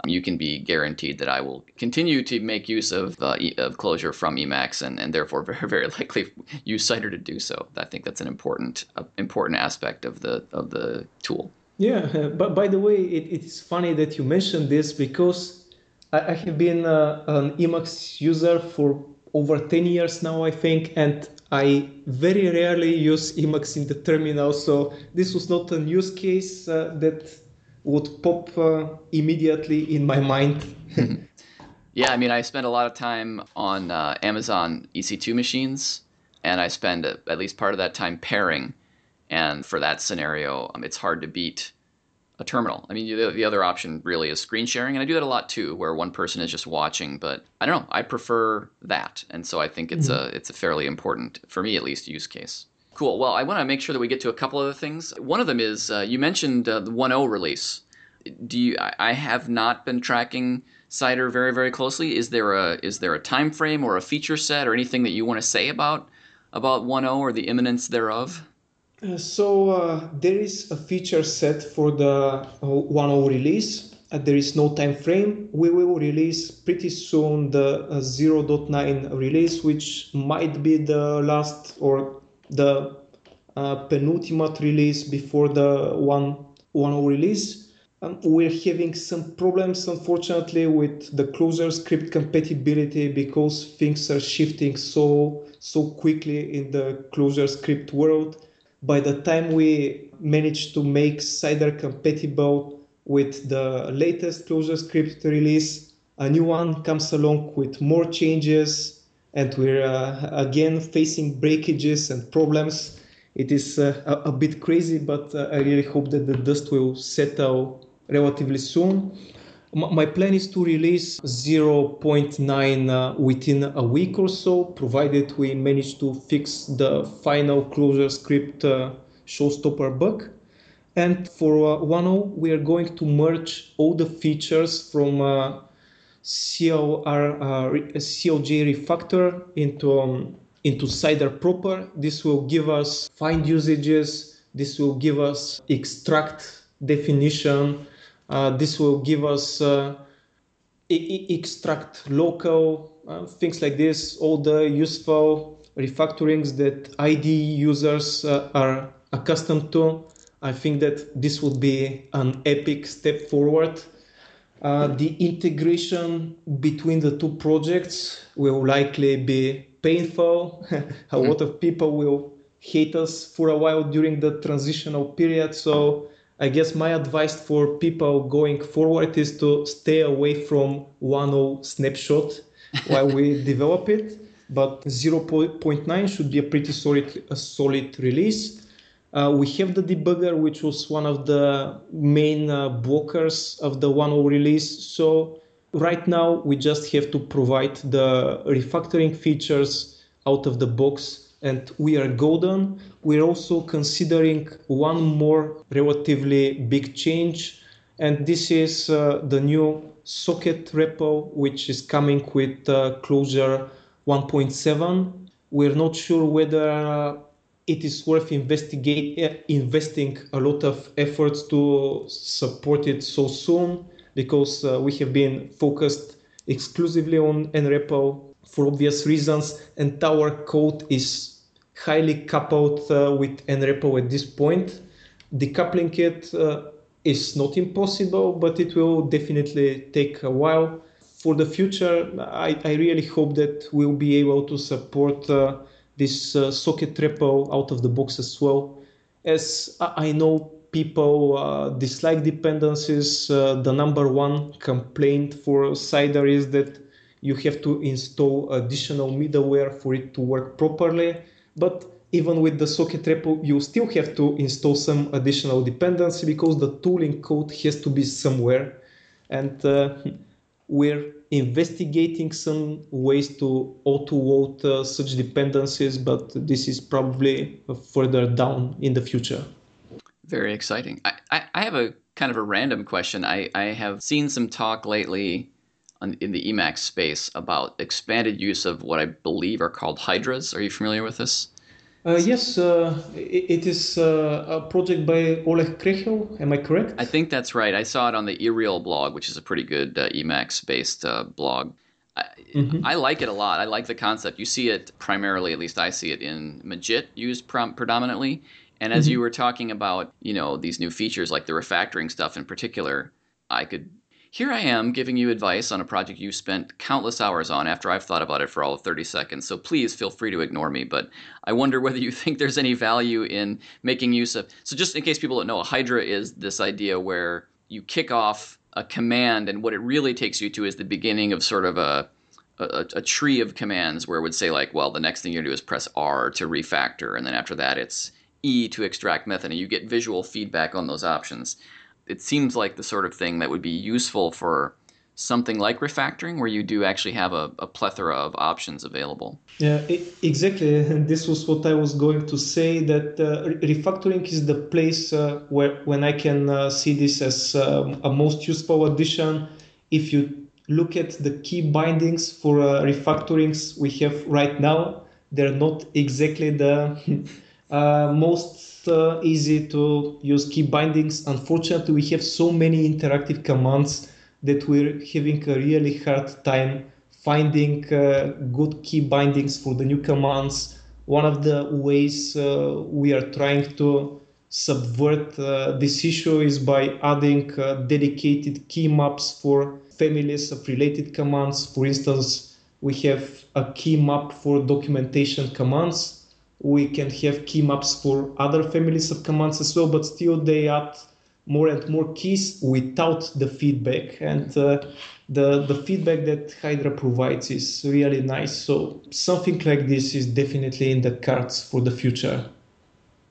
um, you can be guaranteed that I will continue to make use of uh, e- of Clojure from Emacs, and, and therefore very very likely use Cider to do so. I think that's an important uh, important aspect of the of the tool. Yeah, but by the way, it, it is funny that you mentioned this because I, I have been uh, an Emacs user for over ten years now, I think, and I very rarely use Emacs in the terminal, so this was not a use case uh, that would pop uh, immediately in my mind. Yeah, I mean, I spend a lot of time on uh, Amazon E C two machines, and I spend a, at least part of that time pairing. And for that scenario, um, it's hard to beat a terminal. I mean, you, the other option really is screen sharing. And I do that a lot, too, where one person is just watching. But I don't know. I prefer that. And so I think it's, mm-hmm. a, it's a fairly important, for me at least, use case. Cool. Well, I want to make sure that we get to a couple other things. One of them is uh, you mentioned uh, the one point oh release. Do you? I have not been tracking Cider very, very closely. Is there a is there a time frame or a feature set or anything that you want to say about about one point oh or the imminence thereof? Uh, so uh, there is a feature set for the one point oh release. Uh, there is no time frame. We will release pretty soon the uh, zero point nine release, which might be the last or the uh, penultimate release before the one point oh release. Um, we're having some problems, unfortunately, with the ClojureScript compatibility because things are shifting so so quickly in the ClojureScript world. By the time we managed to make Cider compatible with the latest ClojureScript release, a new one comes along with more changes, and we're uh, again facing breakages and problems. It is uh, a, a bit crazy, but uh, I really hope that the dust will settle relatively soon. M- my plan is to release zero point nine uh, within a week or so, provided we manage to fix the final ClojureScript uh, showstopper bug. And for uh, one point oh, we are going to merge all the features from uh, C L R, uh, C L J refactor into um, into Cider proper. This will give us find usages. This will give us extract definition. Uh, this will give us uh, e- extract local, uh, things like this, all the useful refactorings that I D E users uh, are accustomed to. I think that this would be an epic step forward. Uh, the integration between the two projects will likely be painful. A lot of people will hate us for a while during the transitional period. So I guess my advice for people going forward is to stay away from one point oh snapshot while we develop it. But zero point nine should be a pretty solid, a solid release. Uh, we have the debugger, which was one of the main uh, blockers of the one point oh release. So right now, we just have to provide the refactoring features out of the box, and we are golden. We're also considering one more relatively big change, and this is uh, the new Socket R E P L, which is coming with uh, Clojure one point seven. We're not sure whether uh, it is worth investigate, investing a lot of efforts to support it so soon, because uh, we have been focused exclusively on nREPL for obvious reasons, and our code is highly coupled uh, with nREPL at this point. Decoupling it uh, is not impossible, but it will definitely take a while. For the future, I, I really hope that we'll be able to support uh, this uh, Socket R E P L out of the box as well. As I know, people uh, dislike dependencies. Uh, the number one complaint for Cider is that you have to install additional middleware for it to work properly. But even with the Socket R E P L, you still have to install some additional dependency because the tooling code has to be somewhere. And uh, we're investigating some ways to auto-load uh, such dependencies, but this is probably further down in the future. Very exciting. I, I, I have a kind of a random question. I, I have seen some talk lately on, in the Emacs space about expanded use of what I believe are called Hydras. Are you familiar with this? Uh, yes, uh, it, it is uh, a project by Oleg Krechel. Am I correct? I think that's right. I saw it on the eReal blog, which is a pretty good uh, Emacs-based uh, blog. I, mm-hmm. I like it a lot. I like the concept. You see it primarily, at least I see it in Magit used prom- predominantly. And as mm-hmm. you were talking about, you know, these new features like the refactoring stuff in particular, I could Here I am giving you advice on a project you spent countless hours on after I've thought about it for all of thirty seconds, so please feel free to ignore me, but I wonder whether you think there's any value in making use of... So just in case people don't know, a Hydra is this idea where you kick off a command, and what it really takes you to is the beginning of sort of a, a, a tree of commands where it would say, like, well, the next thing you're going to do is press R to refactor, and then after that it's E to extract method, and you get visual feedback on those options. It seems like the sort of thing that would be useful for something like refactoring, where you do actually have a, a plethora of options available. Yeah, exactly. And this was what I was going to say, that uh, refactoring is the place uh, where when I can uh, see this as uh, a most useful addition. If you look at the key bindings for uh, refactorings we have right now, they're not exactly the uh, most... Uh, easy to use key bindings. Unfortunately, we have so many interactive commands that we're having a really hard time finding uh, good key bindings for the new commands. One of the ways uh, we are trying to subvert uh, this issue is by adding uh, dedicated key maps for families of related commands. For instance, we have a key map for documentation commands. We can have key maps for other families of commands as well, but still they add more and more keys without the feedback. And uh, the, the feedback that Hydra provides is really nice. So something like this is definitely in the cards for the future.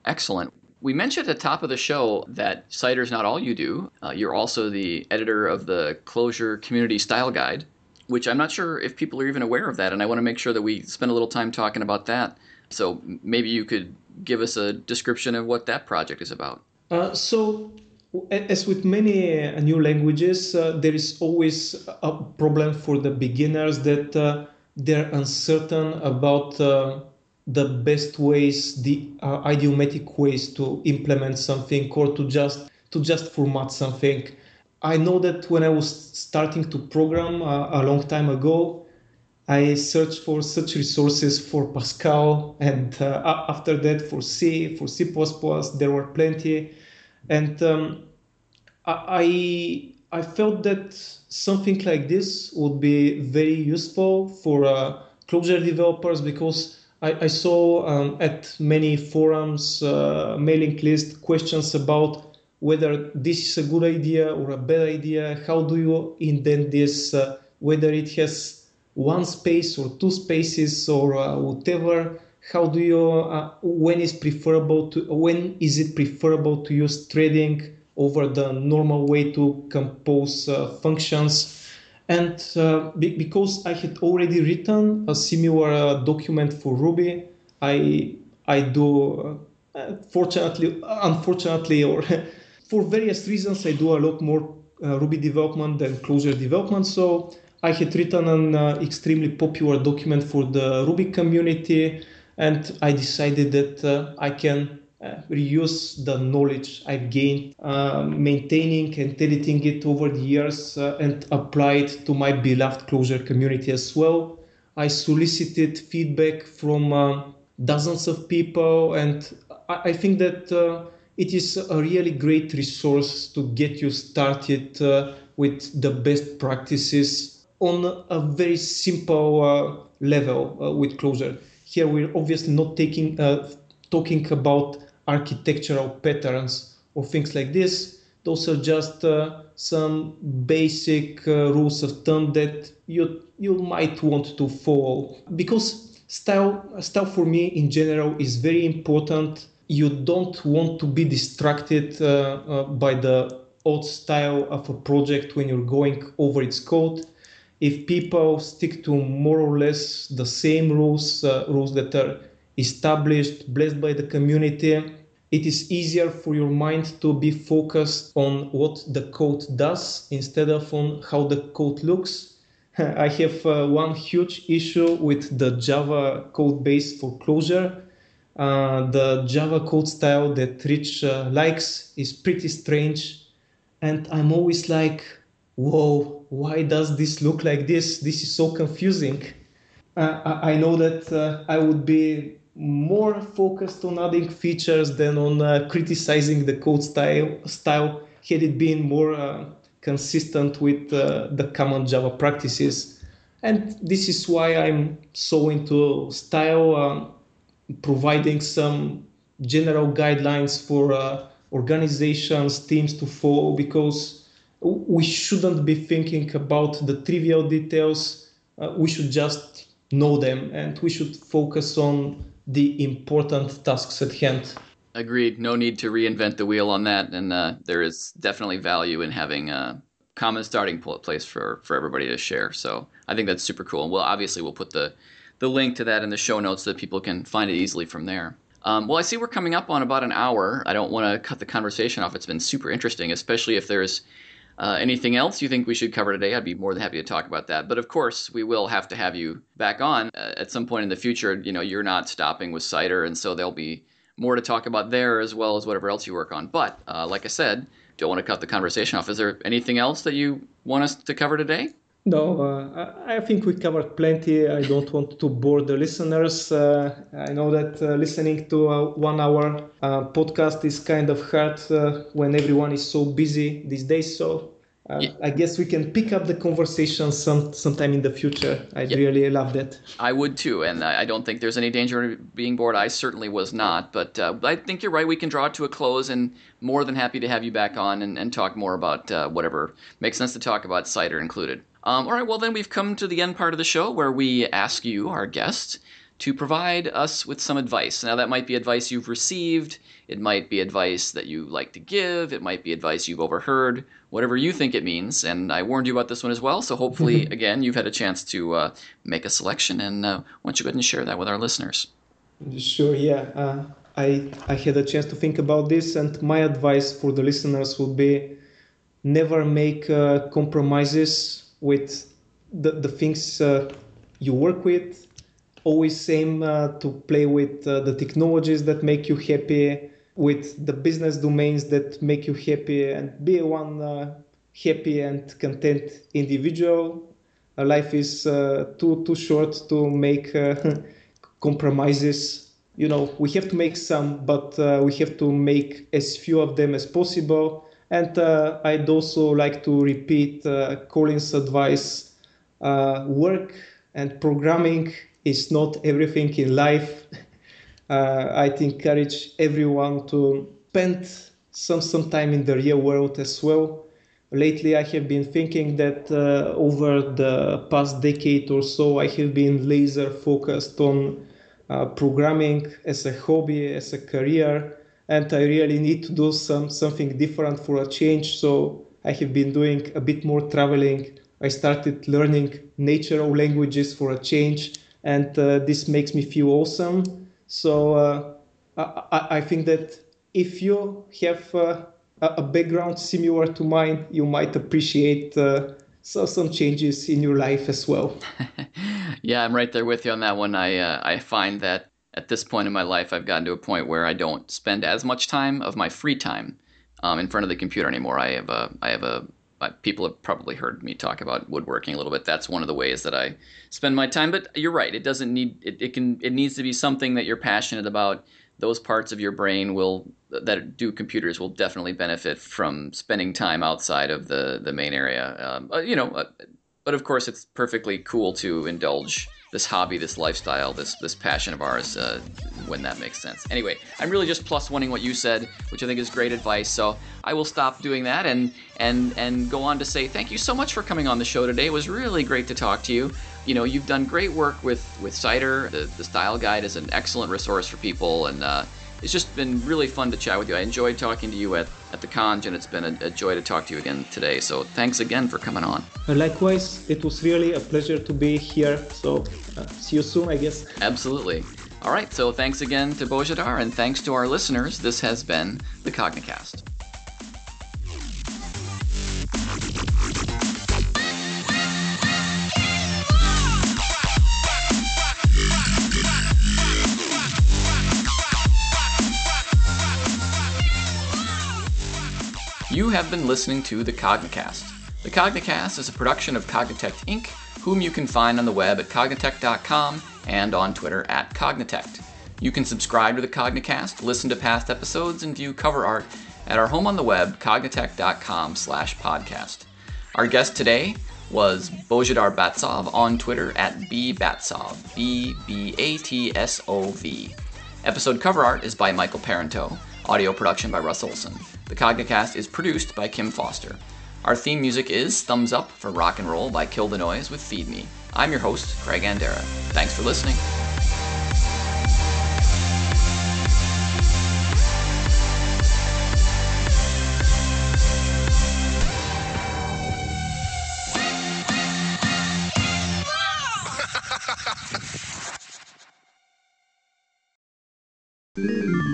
Excellent. We mentioned at the top of the show that Cider is not all you do. Uh, you're also the editor of the Clojure Community Style Guide, which I'm not sure if people are even aware of that. And I want to make sure that we spend a little time talking about that. So maybe you could give us a description of what that project is about. Uh, so as with many uh, new languages, uh, there is always a problem for the beginners that uh, they're uncertain about uh, the best ways, the uh, idiomatic ways to implement something or to just to just format something. I know that when I was starting to program uh, a long time ago, I searched for such resources for Pascal, and uh, after that for C, for C++, there were plenty. And um, I, I felt that something like this would be very useful for uh, Clojure developers, because I, I saw um, at many forums, uh, mailing list, questions about whether this is a good idea or a bad idea, how do you indent this, uh, whether it has one space or two spaces or uh, whatever, how do you, uh, when is preferable to, when is it preferable to use threading over the normal way to compose uh, functions? And uh, be- because I had already written a similar uh, document for Ruby, I, I do, uh, fortunately, unfortunately, or for various reasons, I do a lot more uh, Ruby development than Clojure development. So I had written an uh, extremely popular document for the Ruby community, and I decided that uh, I can uh, reuse the knowledge I've gained, uh, maintaining and editing it over the years, uh, and apply it to my beloved Clojure community as well. I solicited feedback from uh, dozens of people, and I, I think that uh, it is a really great resource to get you started uh, with the best practices on a very simple uh, level uh, with Clojure. Here we're obviously not taking uh, talking about architectural patterns or things like this. Those are just uh, some basic uh, rules of thumb that you you might want to follow. Because style, style for me in general is very important. You don't want to be distracted uh, uh, by the old style of a project when you're going over its code. If people stick to more or less the same rules, uh, rules that are established, blessed by the community, it is easier for your mind to be focused on what the code does instead of on how the code looks. I have uh, one huge issue with the Java code base for Clojure. Uh, the Java code style that Rich uh, likes is pretty strange, and I'm always like, whoa, why does this look like this? This is so confusing. Uh, I know that uh, I would be more focused on adding features than on uh, criticizing the code style, style had it been more uh, consistent with uh, the common Java practices. And this is why I'm so into style, um, providing some general guidelines for uh, organizations, teams to follow, because we shouldn't be thinking about the trivial details. Uh, we should just know them, and we should focus on the important tasks at hand. Agreed. No need to reinvent the wheel on that. And uh, there is definitely value in having a common starting place for, for everybody to share. So I think that's super cool. And we'll, obviously, we'll put the, the link to that in the show notes so that people can find it easily from there. Um, well, I see we're coming up on about an hour. I don't want to cut the conversation off. It's been super interesting, especially if there's Uh, anything else you think we should cover today? I'd be more than happy to talk about that. But of course, we will have to have you back on uh, at some point in the future. You know, you're not stopping with Cider, and so there'll be more to talk about there as well as whatever else you work on. But uh, like I said, don't want to cut the conversation off. Is there anything else that you want us to cover today? No, uh, I think we covered plenty. I don't want to bore the listeners. Uh, I know that uh, listening to a one-hour uh, podcast is kind of hard uh, when everyone is so busy these days. So uh, yeah. I guess we can pick up the conversation some sometime in the future. I yeah. really love that. I would too, and I don't think there's any danger of being bored. I certainly was not, but uh, I think you're right. We can draw it to a close, and more than happy to have you back on and, and talk more about uh, whatever makes sense to talk about, Cider included. Um, all right, well, then we've come to the end part of the show where we ask you, our guests, to provide us with some advice. Now, that might be advice you've received. It might be advice that you like to give. It might be advice you've overheard, whatever you think it means. And I warned you about this one as well. So hopefully, again, you've had a chance to uh, make a selection. And uh, why don't you go ahead and share that with our listeners? Sure, yeah. Uh, I, I had a chance to think about this. And my advice for the listeners would be never make uh, compromises with the, the things uh, you work with. Always aim uh, to play with uh, the technologies that make you happy, with the business domains that make you happy, and be one uh, happy and content individual. Uh, life is uh, too too short to make uh, compromises. You know, we have to make some, but uh, we have to make as few of them as possible. And uh, I'd also like to repeat uh, Colin's advice. Uh, work and programming is not everything in life. Uh, I'd encourage everyone to spend some, some time in the real world as well. Lately, I have been thinking that uh, over the past decade or so, I have been laser focused on uh, programming as a hobby, as a career. And I really need to do some something different for a change. So I have been doing a bit more traveling. I started learning natural languages for a change. And uh, this makes me feel awesome. So uh, I, I think that if you have uh, a background similar to mine, you might appreciate uh, so some changes in your life as well. Yeah, I'm right there with you on that one. I uh, I find that at this point in my life, I've gotten to a point where I don't spend as much time of my free time um, in front of the computer anymore. I have a, I have a, I, people have probably heard me talk about woodworking a little bit. That's one of the ways that I spend my time. But you're right; it doesn't need it. It can. It needs to be something that you're passionate about. Those parts of your brain will that do computers will definitely benefit from spending time outside of the the main area. Um, you know, but of course, it's perfectly cool to indulge this hobby, this lifestyle, this this passion of ours, uh, when that makes sense. Anyway, I'm really just plus-oneing what you said, which I think is great advice. So I will stop doing that and and and go on to say thank you so much for coming on the show today. It was really great to talk to you. You know, you've done great work with with Cider. The the Style Guide is an excellent resource for people, and uh, it's just been really fun to chat with you. I enjoyed talking to you at, at the Conj, and it's been a, a joy to talk to you again today. So thanks again for coming on. Likewise, it was really a pleasure to be here. So uh, see you soon, I guess. Absolutely. All right, so thanks again to Bozhidar, and thanks to our listeners. This has been the CogniCast. You have been listening to The CogniCast. The CogniCast is a production of Cognitect Incorporated, whom you can find on the web at cognitect dot com and on Twitter at Cognitect. You can subscribe to The CogniCast, listen to past episodes, and view cover art at our home on the web, cognitect dot com slash podcast. Our guest today was Bozhidar Batsov on Twitter at bbatsov, B B A T S O V. Episode cover art is by Michael Parenteau, audio production by Russ Olson. The CogniCast is produced by Kim Foster. Our theme music is Thumbs Up for Rock and Roll by Kill the Noise with Feed Me. I'm your host, Craig Andera. Thanks for listening. Mmm.